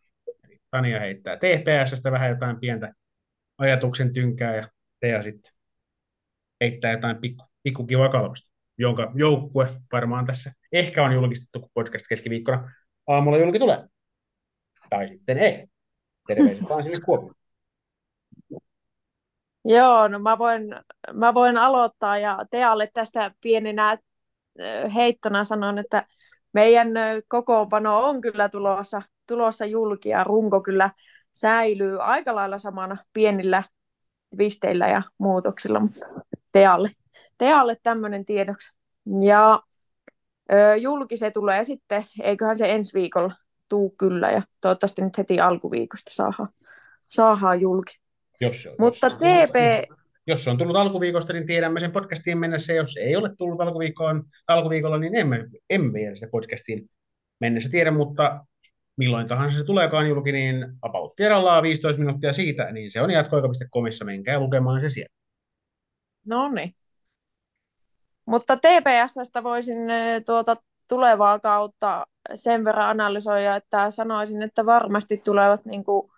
Eli Tanja heittää TPS:stä vähän jotain pientä ajatuksen tynkää ja Tea sitten heittää jotain pikkukivaa kalvasta, jonka joukkue varmaan tässä ehkä on julkistettu, kun podcast keskiviikkona aamulla julki tulee. Tai sitten ei. Terveiset vaan sinne Kuopioon. Joo, no mä voin aloittaa ja Tealle tästä pienenä heittona sanon, että meidän kokoonpano on kyllä tulossa julki ja runko kyllä säilyy aika lailla samana pienillä twisteillä ja muutoksilla, mutta Tealle tämmöinen tiedoksi. Ja julki se tulee sitten, eiköhän se ensi viikolla tuu kyllä ja toivottavasti nyt heti alkuviikosta saadaan julki. Jos se on tullut alkuviikosta, niin tiedämme sen podcastiin mennessä. Jos ei ole tullut alkuviikolla, niin emme vielä sitä podcastiin mennessä tiedä, mutta milloin tahansa se tuleekaan julki, niin about kerrallaan 15 minuuttia siitä, niin se on jatkoaika.comissa. Menkää lukemaan se siellä. No niin. Mutta TPS:stä voisin tulevaa kautta sen verran analysoida, että sanoisin, että varmasti tulevat niin kuin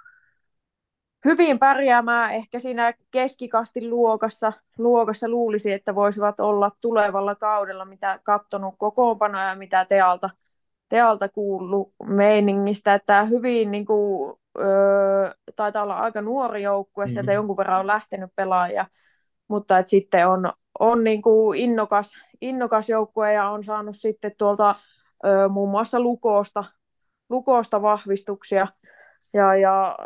hyvin pärjäämään. Ehkä siinä keskikastin luokassa luulisi, että voisivat olla tulevalla kaudella, mitä katsonut kokoonpanoja ja mitä Tealta kuullut meiningistä. Että hyvin niin kuin taitaa olla aika nuori joukkue, sieltä jonkun verran on lähtenyt pelaaja, mutta et sitten on niin kuin innokas joukkue ja on saanut sitten tuolta muun muassa Lukosta vahvistuksia ja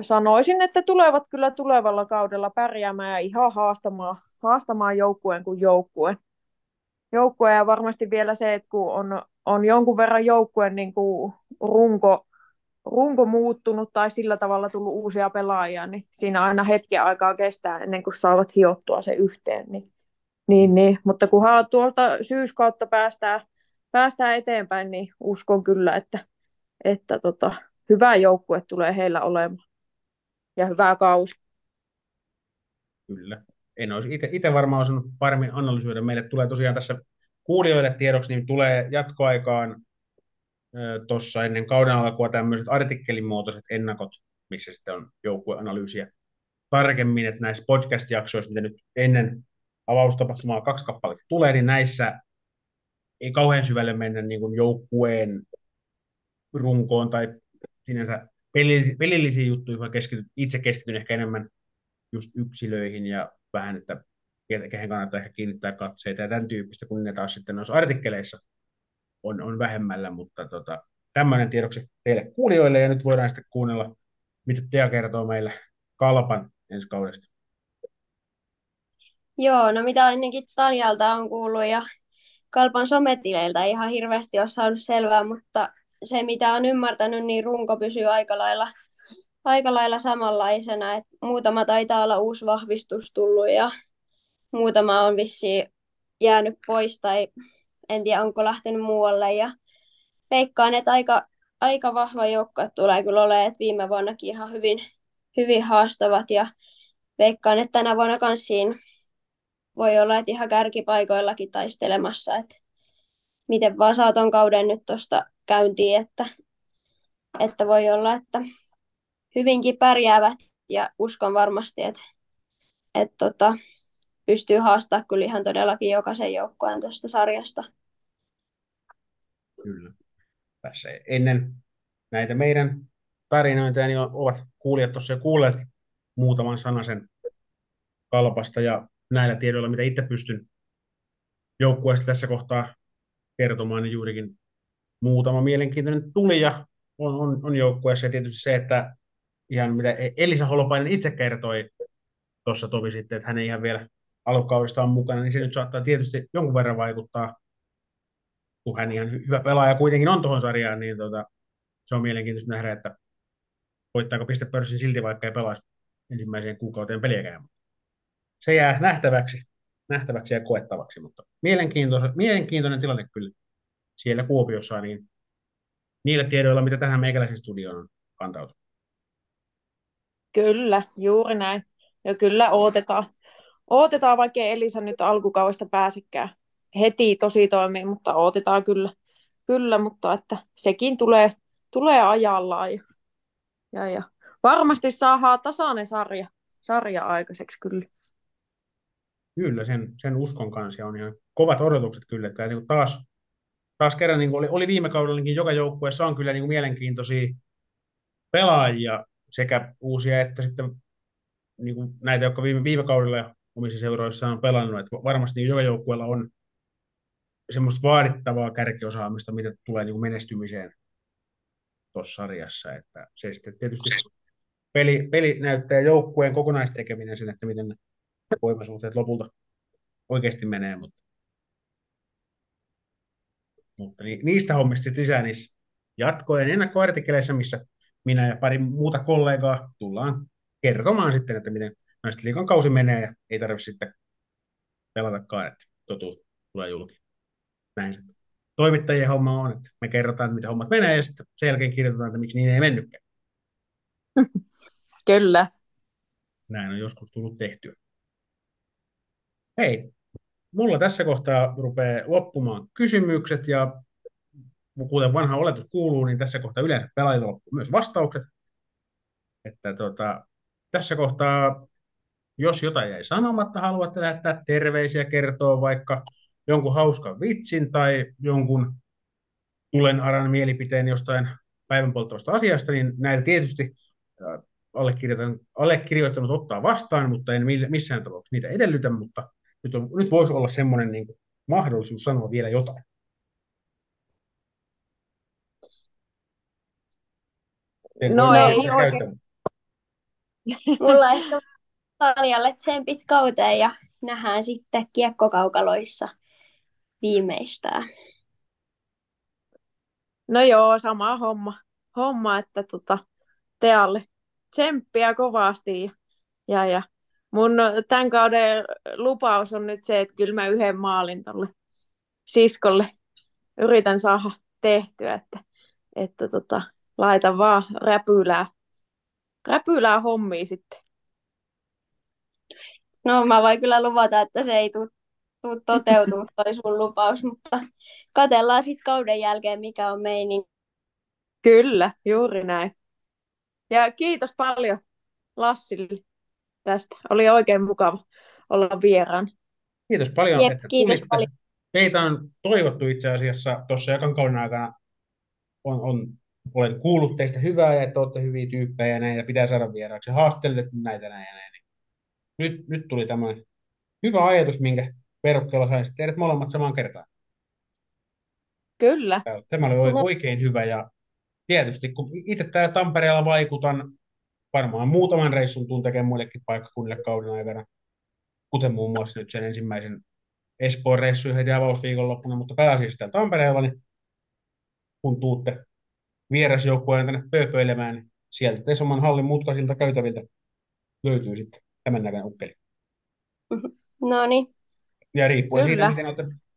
sanoisin, että tulevat kyllä tulevalla kaudella pärjäämään ja ihan haastamaan joukkueen kuin joukkueen. Ja varmasti vielä se, että kun on jonkun verran joukkueen niin kuin runko muuttunut tai sillä tavalla tullut uusia pelaajia, niin siinä aina hetken aikaa kestää ennen kuin saavat hiottua se yhteen. Niin. Mutta kunhan tuolta syyskautta päästään eteenpäin, niin uskon kyllä, että hyvä joukkue tulee heillä olemaan ja hyvä kausi. Kyllä. En olisi itse varmaan osannut paremmin analysoida. Meille tulee tosiaan tässä kuulijoille tiedoksi, niin tulee jatkoaikaan tuossa ennen kauden alkua tämmöiset artikkelimuotoiset ennakot, missä sitten on joukkueanalyysiä tarkemmin, että näissä podcast-jaksoissa, mitä nyt ennen avaustapahtumaa 2 kappaletta tulee, niin näissä ei kauhean syvälle mennä niin kuin joukkueen runkoon tai sinänsä pelillisiin juttuihin, vaan itse keskityn ehkä enemmän just yksilöihin ja vähän, että kehen kannattaa ehkä kiinnittää katseita ja tämän tyyppistä, kun ne taas sitten noissa artikkeleissa on vähemmällä, mutta tämmöinen tiedoksi teille kuulijoille, ja nyt voidaan sitten kuunnella, mitä Tea kertoo meillä KalPan ensi kaudesta. Joo, no mitä ennenkin Tanjalta on kuullut ja KalPan sometileiltä ihan hirveästi on saanut selvää, mutta se mitä on ymmärtänyt, niin runko pysyy aika lailla samanlaisena, että muutama taitaa olla uusi vahvistus tullut ja muutama on vissiin jäänyt pois tai en tiedä onko lähtenyt muualle ja veikkaan, että aika vahva joukkue tulee kyllä olemaan, että viime vuonnakin ihan hyvin haastavat ja veikkaan, että tänä vuonna kans siinä voi olla, että ihan kärkipaikoillakin taistelemassa, että miten vaan saa ton kauden nyt tuosta käyntiin, että voi olla, että hyvinkin pärjäävät ja uskon varmasti, että pystyy haastamaan kyllä ihan todellakin jokaisen joukkueen tuosta sarjasta. Kyllä. Tässä ennen näitä meidän tarinoita niin ovat kuulijat tuossa jo kuulleet muutaman sanasen KalPasta ja näillä tiedoilla, mitä itse pystyn joukkueesta tässä kohtaa kertomaan, niin juurikin muutama mielenkiintoinen tuli ja on joukkueessa ja tietysti se, että ihan mitä Elisa Holopainen itse kertoi tuossa tovi sitten, että hän ei ihan vielä alkukaudesta on mukana, niin se nyt saattaa tietysti jonkun verran vaikuttaa, kun hän ihan hyvä pelaaja kuitenkin on tuohon sarjaan, niin se on mielenkiintoista nähdä, että voittaako pistepörssin silti, vaikka ei pelaisi ensimmäiseen kuukauteen peliäkään. Se jää nähtäväksi ja koettavaksi, mutta mielenkiintoinen tilanne kyllä siellä Kuopiossa, niin niillä tiedoilla, mitä tähän meikäläisen studioon on kantautunut. Kyllä, juuri näin. Ja kyllä odotetaan, vaikka Elisa nyt alkukaudesta pääsekään heti tosi toimiin, mutta odotetaan kyllä, mutta että sekin tulee ajallaan ja varmasti saadaan tasainen sarja aikaiseksi kyllä. Kyllä, sen uskon kanssa on ihan kovat odotukset kyllä, että niin taas kerran niin oli viime kaudellakin joka joukkueessa on kyllä niin mielenkiintoisia pelaajia sekä uusia että sitten niin kuin näitä, jotka viime kaudella omissa seuroissa on pelannut, että varmasti niin joka joukkueella on semmoista vaadittavaa kärkiosaamista, mitä tulee niin kuin menestymiseen tuossa sarjassa, että se sitten tietysti peli näyttää joukkueen kokonaistekeminen sen, että miten voimasuhteet lopulta oikeasti menee, mutta niistä hommista sitten lisää niissä jatkojen ennakkoartikkeleissa, missä minä ja pari muuta kollegaa tullaan kertomaan sitten, että miten Naisten Liigan kausi menee ja ei tarvitse sitten pelatakaan, että totuus tulee julki. Näin se toimittajien homma on, että me kerrotaan, mitä hommat menee ja sitten sen jälkeen kirjoitetaan, että miksi niin ei mennytkään. Kyllä. Näin on joskus tullut tehtyä. Hei, mulla tässä kohtaa rupeaa loppumaan kysymykset ja kuten vanha oletus kuuluu, niin tässä kohtaa yleensä pelaajilta loppuu myös vastaukset. Että tässä kohtaa, jos jotain jäi sanomatta, haluatte lähettää terveisiä, kertoa vaikka jonkun hauskan vitsin tai jonkun tulen aran mielipiteen jostain päivän polttavasta asiasta, niin näitä tietysti allekirjoittanut ottaa vastaan, mutta en missään tapauksessa niitä edellytä, mutta nyt voisi olla semmoinen niin kuin mahdollisuus sanoa vielä jotain. No ei oikeastaan. Mulla ehkä Tanjalle tsempit kauteen ja nähdään sitten kiekkokaukaloissa viimeistään. No joo, sama homma että Tealle tsemppiä kovasti. Ja mun tämän kauden lupaus on nyt se, että kyllä mä yhden maalin tolle siskolle yritän saada tehtyä, että laita vaan räpylää hommia sitten. No mä voin kyllä luvata, että se ei tule toteutumaan toi sun lupaus, mutta katsellaan sitten kauden jälkeen, mikä on meininki. Kyllä, juuri näin. Ja kiitos paljon Lassille tästä. Oli oikein mukava olla vieraan. Kiitos paljon. Jep, että kiitos paljon. Teitä on toivottu itse asiassa tuossa jakan kauden aikana. Olen kuullut teistä hyvää ja että olette hyviä tyyppejä ja näin, ja pitää saada vieraaksi. Haastelleet näitä näin ja näin. Nyt tuli tämmöinen hyvä ajatus, minkä verkkoilla sain teidät molemmat samaan kertaan. Kyllä. Tämä oli oikein hyvä, ja tietysti kun itse täällä Tampereella vaikutan, varmaan muutaman reissun tuun tekemään muillekin paikkakunnille kauden aikana, kuten muun muassa nyt sen ensimmäisen Espoon reissun heti avausviikonloppuna, mutta pääasiassa täällä Tampereella, niin kun tuutte vierasjoukkueen tänne pööpöilemään, niin sieltä Tesoman hallin mutkaisilta käytäviltä löytyy sitten tämän näköinen ukkeli. No niin. Ja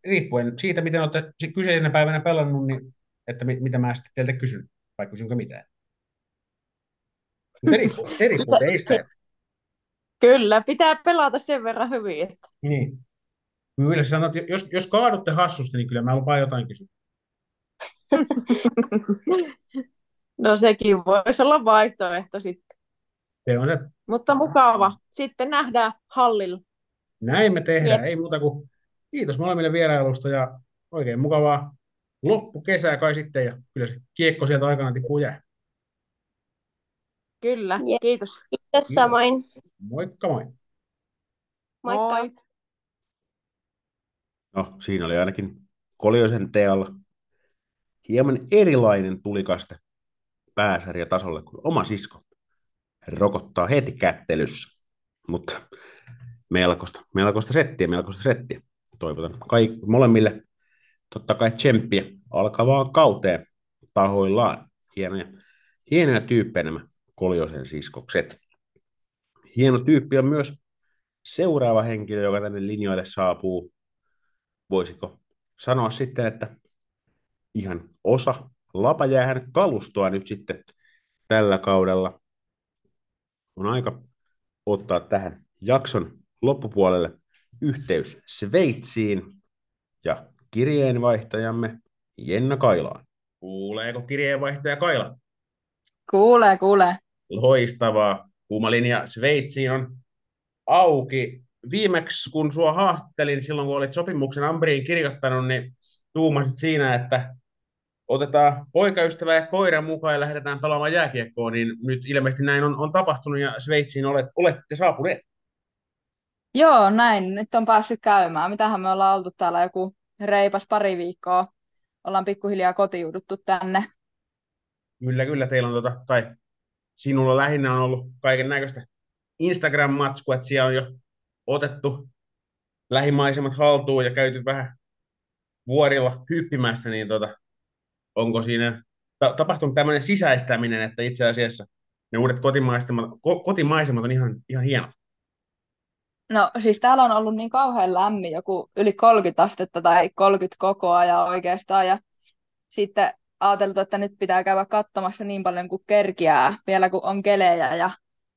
riippuen siitä, miten olette kyseisenä päivänä pelannut, niin että mitä mä sitten teiltä kysyn, vai kysynkö mitään. Mutta riippuu teistä. Kyllä, pitää pelata sen verran hyvin. Että... Niin. Kyllä, sanot, jos kaadutte hassusti, niin kyllä mä lupaan jotain kysyä. No sekin voisi olla vaihtoehto sitten. Se on se. Mutta mukava. Sitten nähdään hallilla. Näin me tehdään. Jep. Ei muuta kuin kiitos molemmille vierailusta ja oikein mukavaa loppukesää kai sitten. Ja kyllä se kiekko sieltä aikana tippuu jää. Kyllä. Jep. Kiitos. Kiitos samoin. Moikka moi. Moikka. Moi. No siinä oli ainakin Koljosen Tealla hieman erilainen tulikaste pääsarjatasolle kuin oma sisko. Hän rokottaa heti kättelyssä, mutta melkoista settiä. Toivotan molemmille totta kai tsemppiä alkavaan kauteen tahoillaan. Hienoja tyyppejä nämä Koljosen siskokset. Hieno tyyppi on myös seuraava henkilö, joka tänne linjoille saapuu. Voisiko sanoa sitten, että ihan osa Lapa Jäähän kalustoa nyt sitten tällä kaudella. On aika ottaa tähän jakson loppupuolelle yhteys Sveitsiin ja kirjeenvaihtajamme Jenna Kailaan. Kuuleeko kirjeenvaihtaja Kaila? Kuulee. Loistavaa. Kuuma linja Sveitsiin on auki. Viimeksi kun sua haastattelin silloin, kun olit sopimuksen Ambriin kirjoittanut, niin tuumasit siinä, että otetaan poikaystävä ja koira mukaan ja lähdetään pelaamaan jääkiekkoa, niin nyt ilmeisesti näin on tapahtunut ja Sveitsiin olette saapuneet. Joo, näin. Nyt on päässyt käymään. Mitähän me ollaan oltu täällä joku reipas pari viikkoa. Ollaan pikkuhiljaa kotiuduttu tänne. Kyllä. Teillä on tai sinulla lähinnä on ollut kaiken näköistä Instagram-matskua, että siellä on jo otettu lähimaisemat haltuun ja käyty vähän vuorilla hyppimässä, niin onko siinä tapahtunut tämmöinen sisäistäminen, että itse asiassa ne uudet kotimaisemat on ihan hienot? No siis täällä on ollut niin kauhean lämmin, joku yli 30 astetta tai 30 koko ajan oikeastaan, ja sitten ajateltu, että nyt pitää käydä katsomassa niin paljon kuin kerkiää, vielä kun on kelejä, ja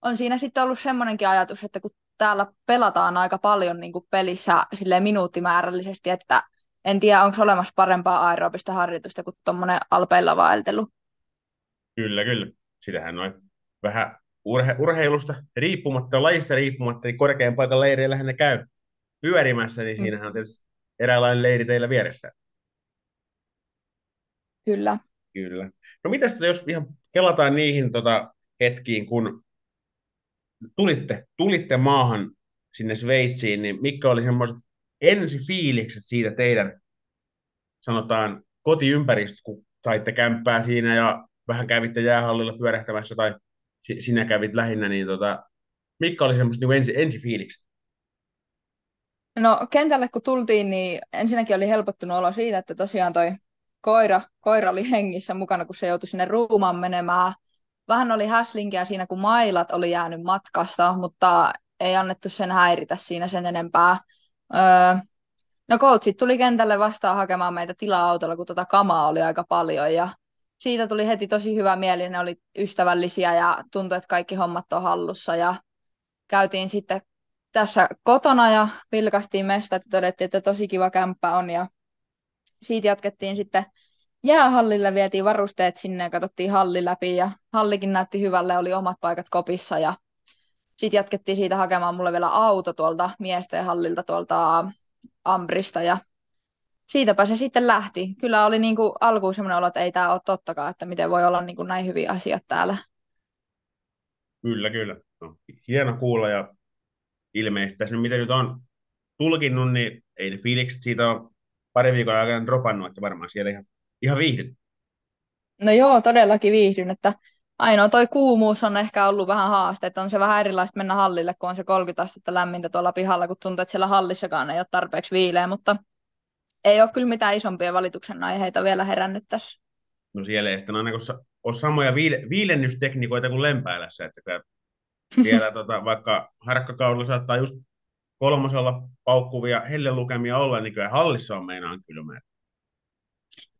on siinä sitten ollut semmoinenkin ajatus, että kun täällä pelataan aika paljon niin kuin pelissä silleen minuuttimäärällisesti, että en tiedä, onko olemassa parempaa aerobista harjoitusta kuin tuommoinen alpeilla vaeltelu. Kyllä. Sitähän noin vähän urheilusta riippumatta, lajista riippumatta, niin korkean paikan leireillähän ne käy pyörimässä, niin siinähän on tietysti eräänlainen leiri teillä vieressä. Kyllä. No mitäs jos ihan kelataan niihin hetkiin, kun tulitte maahan sinne Sveitsiin, niin mitkä oli semmoiset ensifiilikset siitä teidän, sanotaan, kotiympäristöstä, kun saitte kämppää siinä ja vähän kävitte jäähallilla pyörähtämässä tai sinä kävit lähinnä, niin mitkä oli semmoiset ensifiilikset? No kentälle kun tultiin, niin ensinnäkin oli helpottunut olo siitä, että tosiaan toi koira oli hengissä mukana, kun se joutui sinne ruumaan menemään. Vähän oli häslinkiä siinä, kun mailat oli jäänyt matkasta, mutta ei annettu sen häiritä siinä sen enempää. No coachit tuli kentälle vastaan hakemaan meitä tila-autolla, kun kamaa oli aika paljon ja siitä tuli heti tosi hyvä mieli, ne oli ystävällisiä ja tuntui, että kaikki hommat on hallussa ja käytiin sitten tässä kotona ja vilkaistiin mestat ja todettiin, että tosi kiva kämppä on ja siitä jatkettiin sitten jäähallille, vietiin varusteet sinne ja katsottiin halli läpi ja hallikin näytti hyvälle, oli omat paikat kopissa ja sitten jatkettiin siitä hakemaan mulle vielä auto tuolta miesten hallilta tuolta Ambrista ja siitäpä se sitten lähti. Kyllä oli niinku alkuun semmoinen olo, että ei tämä ole tottakaan, että miten voi olla niinku näin hyviä asiat täällä. Kyllä. No, hieno kuulla ja ilmeisesti tässä nyt mitä nyt on tulkinnut, niin ei ne fiilikset siitä ole pari viikon aikana dropannut, että varmaan siellä ihan viihdyt. No joo, todellakin viihdyn, että ainoa toi kuumuus on ehkä ollut vähän haaste, että on se vähän erilaista mennä hallille, kun on se 30 astetta lämmintä tuolla pihalla, kun tuntuu, että siellä hallissakaan ei ole tarpeeksi viileä, mutta ei ole kyllä mitään isompia valituksen aiheita vielä herännyt tässä. No siellä ei sitten ainakaan ole samoja viilennystekniikoita kuin Lempäälässä, että vielä vaikka harkkakaudella saattaa just 3. paukkuvia hellelukemia olla, niin kyllä hallissa on meinaan kylmää.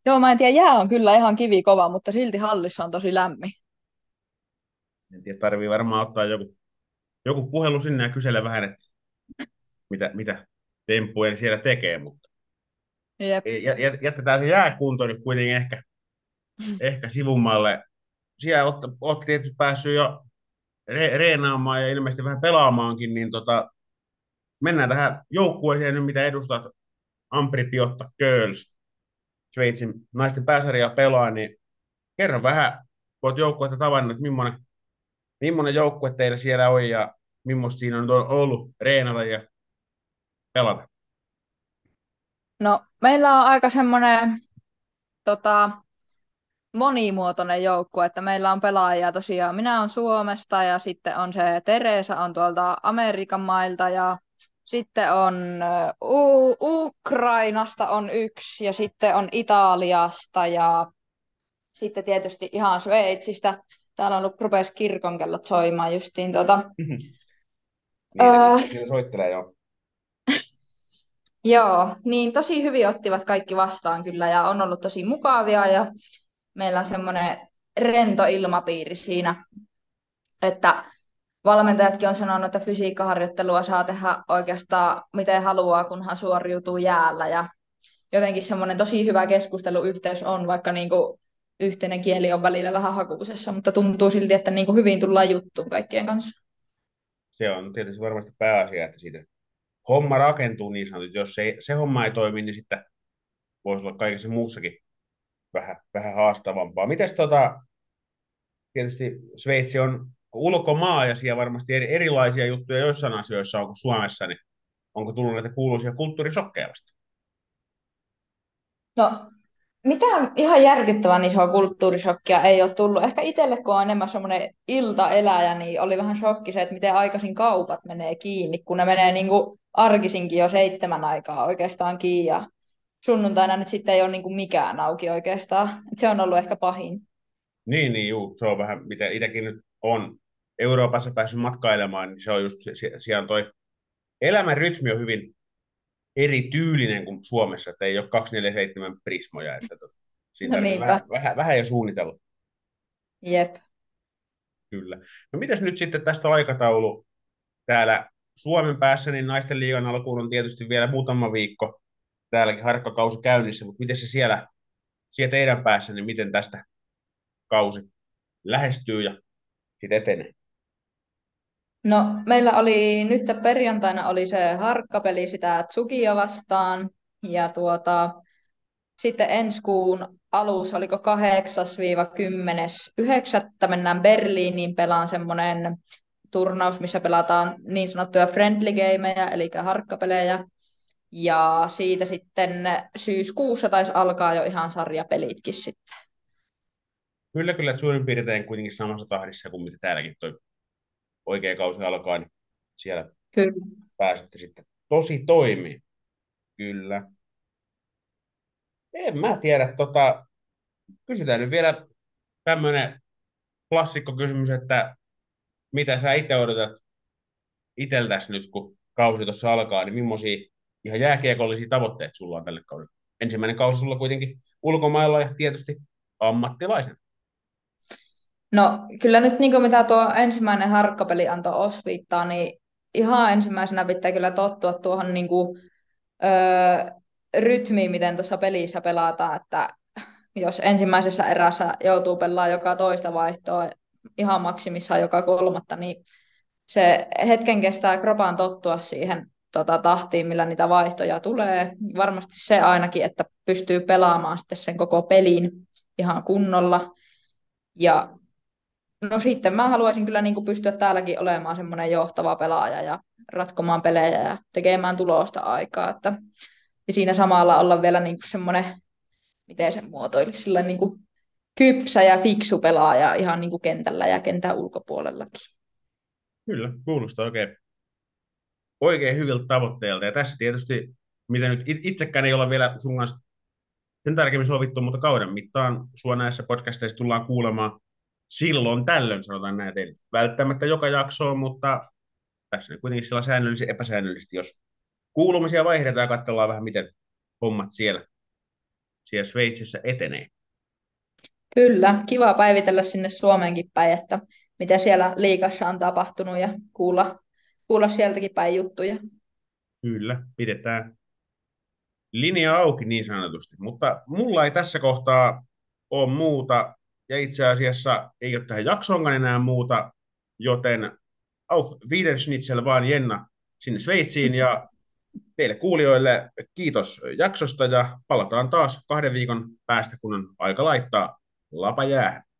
Joo, mä en tiedä, jää on kyllä ihan kivikova, mutta silti hallissa on tosi lämmin. En tiedä, tarvii varmaan ottaa joku puhelu sinne ja kysellä vähän, että mitä temppuja siellä tekee, mutta jep. Jätetään se jääkunto nyt kuitenkin ehkä sivummalle. Siellä olet tietysti päässyt jo reenaamaan ja ilmeisesti vähän pelaamaankin, niin mennään tähän joukkueeseen nyt, mitä edustat Ambri-Piotta Girls. Sveitsin naisten pääsarjaa pelaa, niin kerro vähän, kun olet joukkuetta tavannut, että millainen joukkue teillä siellä on ja millaista siinä on ollut reenata ja pelata? No, meillä on aika semmoinen monimuotoinen joukkue, että meillä on pelaajia tosiaan. Minä olen Suomesta ja sitten on se Teresa on tuolta Amerikan mailta ja sitten on Ukrainasta on yksi ja sitten on Italiasta ja sitten tietysti ihan Sveitsistä. Täällä on rupesi kirkonkellot soimaan justiin Niin, soittelee jo. Joo, niin tosi hyvin ottivat kaikki vastaan kyllä ja on ollut tosi mukavia ja meillä on semmoinen rento ilmapiiri siinä, että valmentajatkin on sanonut, että fysiikkaharjoittelua saa tehdä oikeastaan miten haluaa, kunhan suoriutuu jäällä ja jotenkin semmoinen tosi hyvä keskusteluyhteys on, vaikka niinku yhteinen kieli on välillä vähän hakuisessa, mutta tuntuu silti, että niinku hyvin tullaan juttuun kaikkien kanssa. Se on tietysti varmasti pääasia, että siitä homma rakentuu niin sanotusti. Jos se homma ei toimi, niin sitten voisi olla kaikessa muussakin vähän haastavampaa. Mites tietysti Sveitsi on ulkomaa ja siellä varmasti erilaisia juttuja joissain asioissa on kuin Suomessa, niin onko tullut näitä kuuluisia kulttuurisokkeja vasta? No, mitään ihan järkyttävän isoa kulttuurishokkia ei ole tullut. Ehkä itselle, kun on enemmän semmoinen iltaeläjä, niin oli vähän shokki se, että miten aikaisin kaupat menee kiinni, kun ne menee niin kuin arkisinkin jo 7 aikaa oikeastaan kiinni. Ja sunnuntaina nyt sitten ei ole niin kuin mikään auki oikeastaan. Et se on ollut ehkä pahin. Niin, juu. Se on vähän, mitä itsekin nyt on Euroopassa päässyt matkailemaan, niin se on just, siellä on toi elämän rytmi on hyvin erityylinen kuin Suomessa, että ei ole 247 prismoja, että siitä on vähän jo suunnitella. Jep. Kyllä. No mitäs nyt sitten tästä aikataulu täällä Suomen päässä, niin Naisten Liigan alkuun on tietysti vielä muutama viikko täälläkin harkkakausi käynnissä, mutta miten se siellä teidän päässä, niin miten tästä kausi lähestyy ja sitten etenee? No, meillä oli nyt perjantaina oli se harkkapeli sitä Tsukia vastaan ja Sitten ensi kuun alussa, oliko 8.–10.9. mennään Berliiniin pelaan semmoinen turnaus, missä pelataan niin sanottuja friendly gameja, eli harkkapelejä. Ja siitä sitten syyskuussa taisi alkaa jo ihan sarjapelitkin sitten. Kyllä, suurin piirtein kuitenkin samassa tahdissa kuin mitä täälläkin toi oikea kausi alkaa, niin siellä kyllä pääsette sitten tosi toimii. Kyllä. En mä tiedä, kysytään nyt vielä tämmöinen klassikkokysymys, että mitä sä itse odotat itseltäsi nyt, kun kausi tuossa alkaa, niin millaisia ihan jääkiekollisia tavoitteet sulla on tälle kaudelle? Ensimmäinen kausi sulla kuitenkin ulkomailla ja tietysti ammattilaisen. No kyllä nyt niin kuin mitä tuo ensimmäinen harkkapeli antoi osviittaa, niin ihan ensimmäisenä pitää kyllä tottua tuohon niin kuin, rytmiin, miten tuossa pelissä pelataan, että jos ensimmäisessä erässä joutuu pelaamaan joka toista vaihtoa, ihan maksimissaan joka kolmatta, niin se hetken kestää kropan tottua siihen tahtiin, millä niitä vaihtoja tulee. Varmasti se ainakin, että pystyy pelaamaan sitten sen koko pelin ihan kunnolla. Ja no sitten mä haluaisin kyllä niin kuin pystyä täälläkin olemaan semmoinen johtava pelaaja ja ratkomaan pelejä ja tekemään tulosta aikaa. Ja siinä samalla olla vielä niin kuin semmoinen, miten sen muotoilisi, niin kuin kypsä ja fiksu pelaaja ihan niin kuin kentällä ja kentän ulkopuolellakin. Kyllä, kuulostaa oikein hyviltä tavoitteelta. Ja tässä tietysti, mitä nyt itsekään ei olla vielä sun kanssa sen tarkemmin sovittu, mutta kauden mittaan sua näissä podcasteissa tullaan kuulemaan silloin tällöin, sanotaan näin, ei välttämättä joka jaksoa, mutta tässä kuitenkin sillä säännöllisesti, epäsäännöllisesti, jos kuulumisia vaihdetaan ja katsellaan vähän, miten hommat siellä Sveitsissä etenee. Kyllä, kiva päivitellä sinne Suomeenkin päin, että mitä siellä liigassa on tapahtunut ja kuulla sieltäkin päin juttuja. Kyllä, pidetään linja auki niin sanotusti, mutta mulla ei tässä kohtaa ole muuta ja itse asiassa ei ole tähän jaksoonkaan enää muuta, joten auf Wiedersehen vaan Jenna sinne Sveitsiin ja teille kuulijoille kiitos jaksosta ja palataan taas 2 viikon päästä, kun on aika laittaa Lapa Jäähän.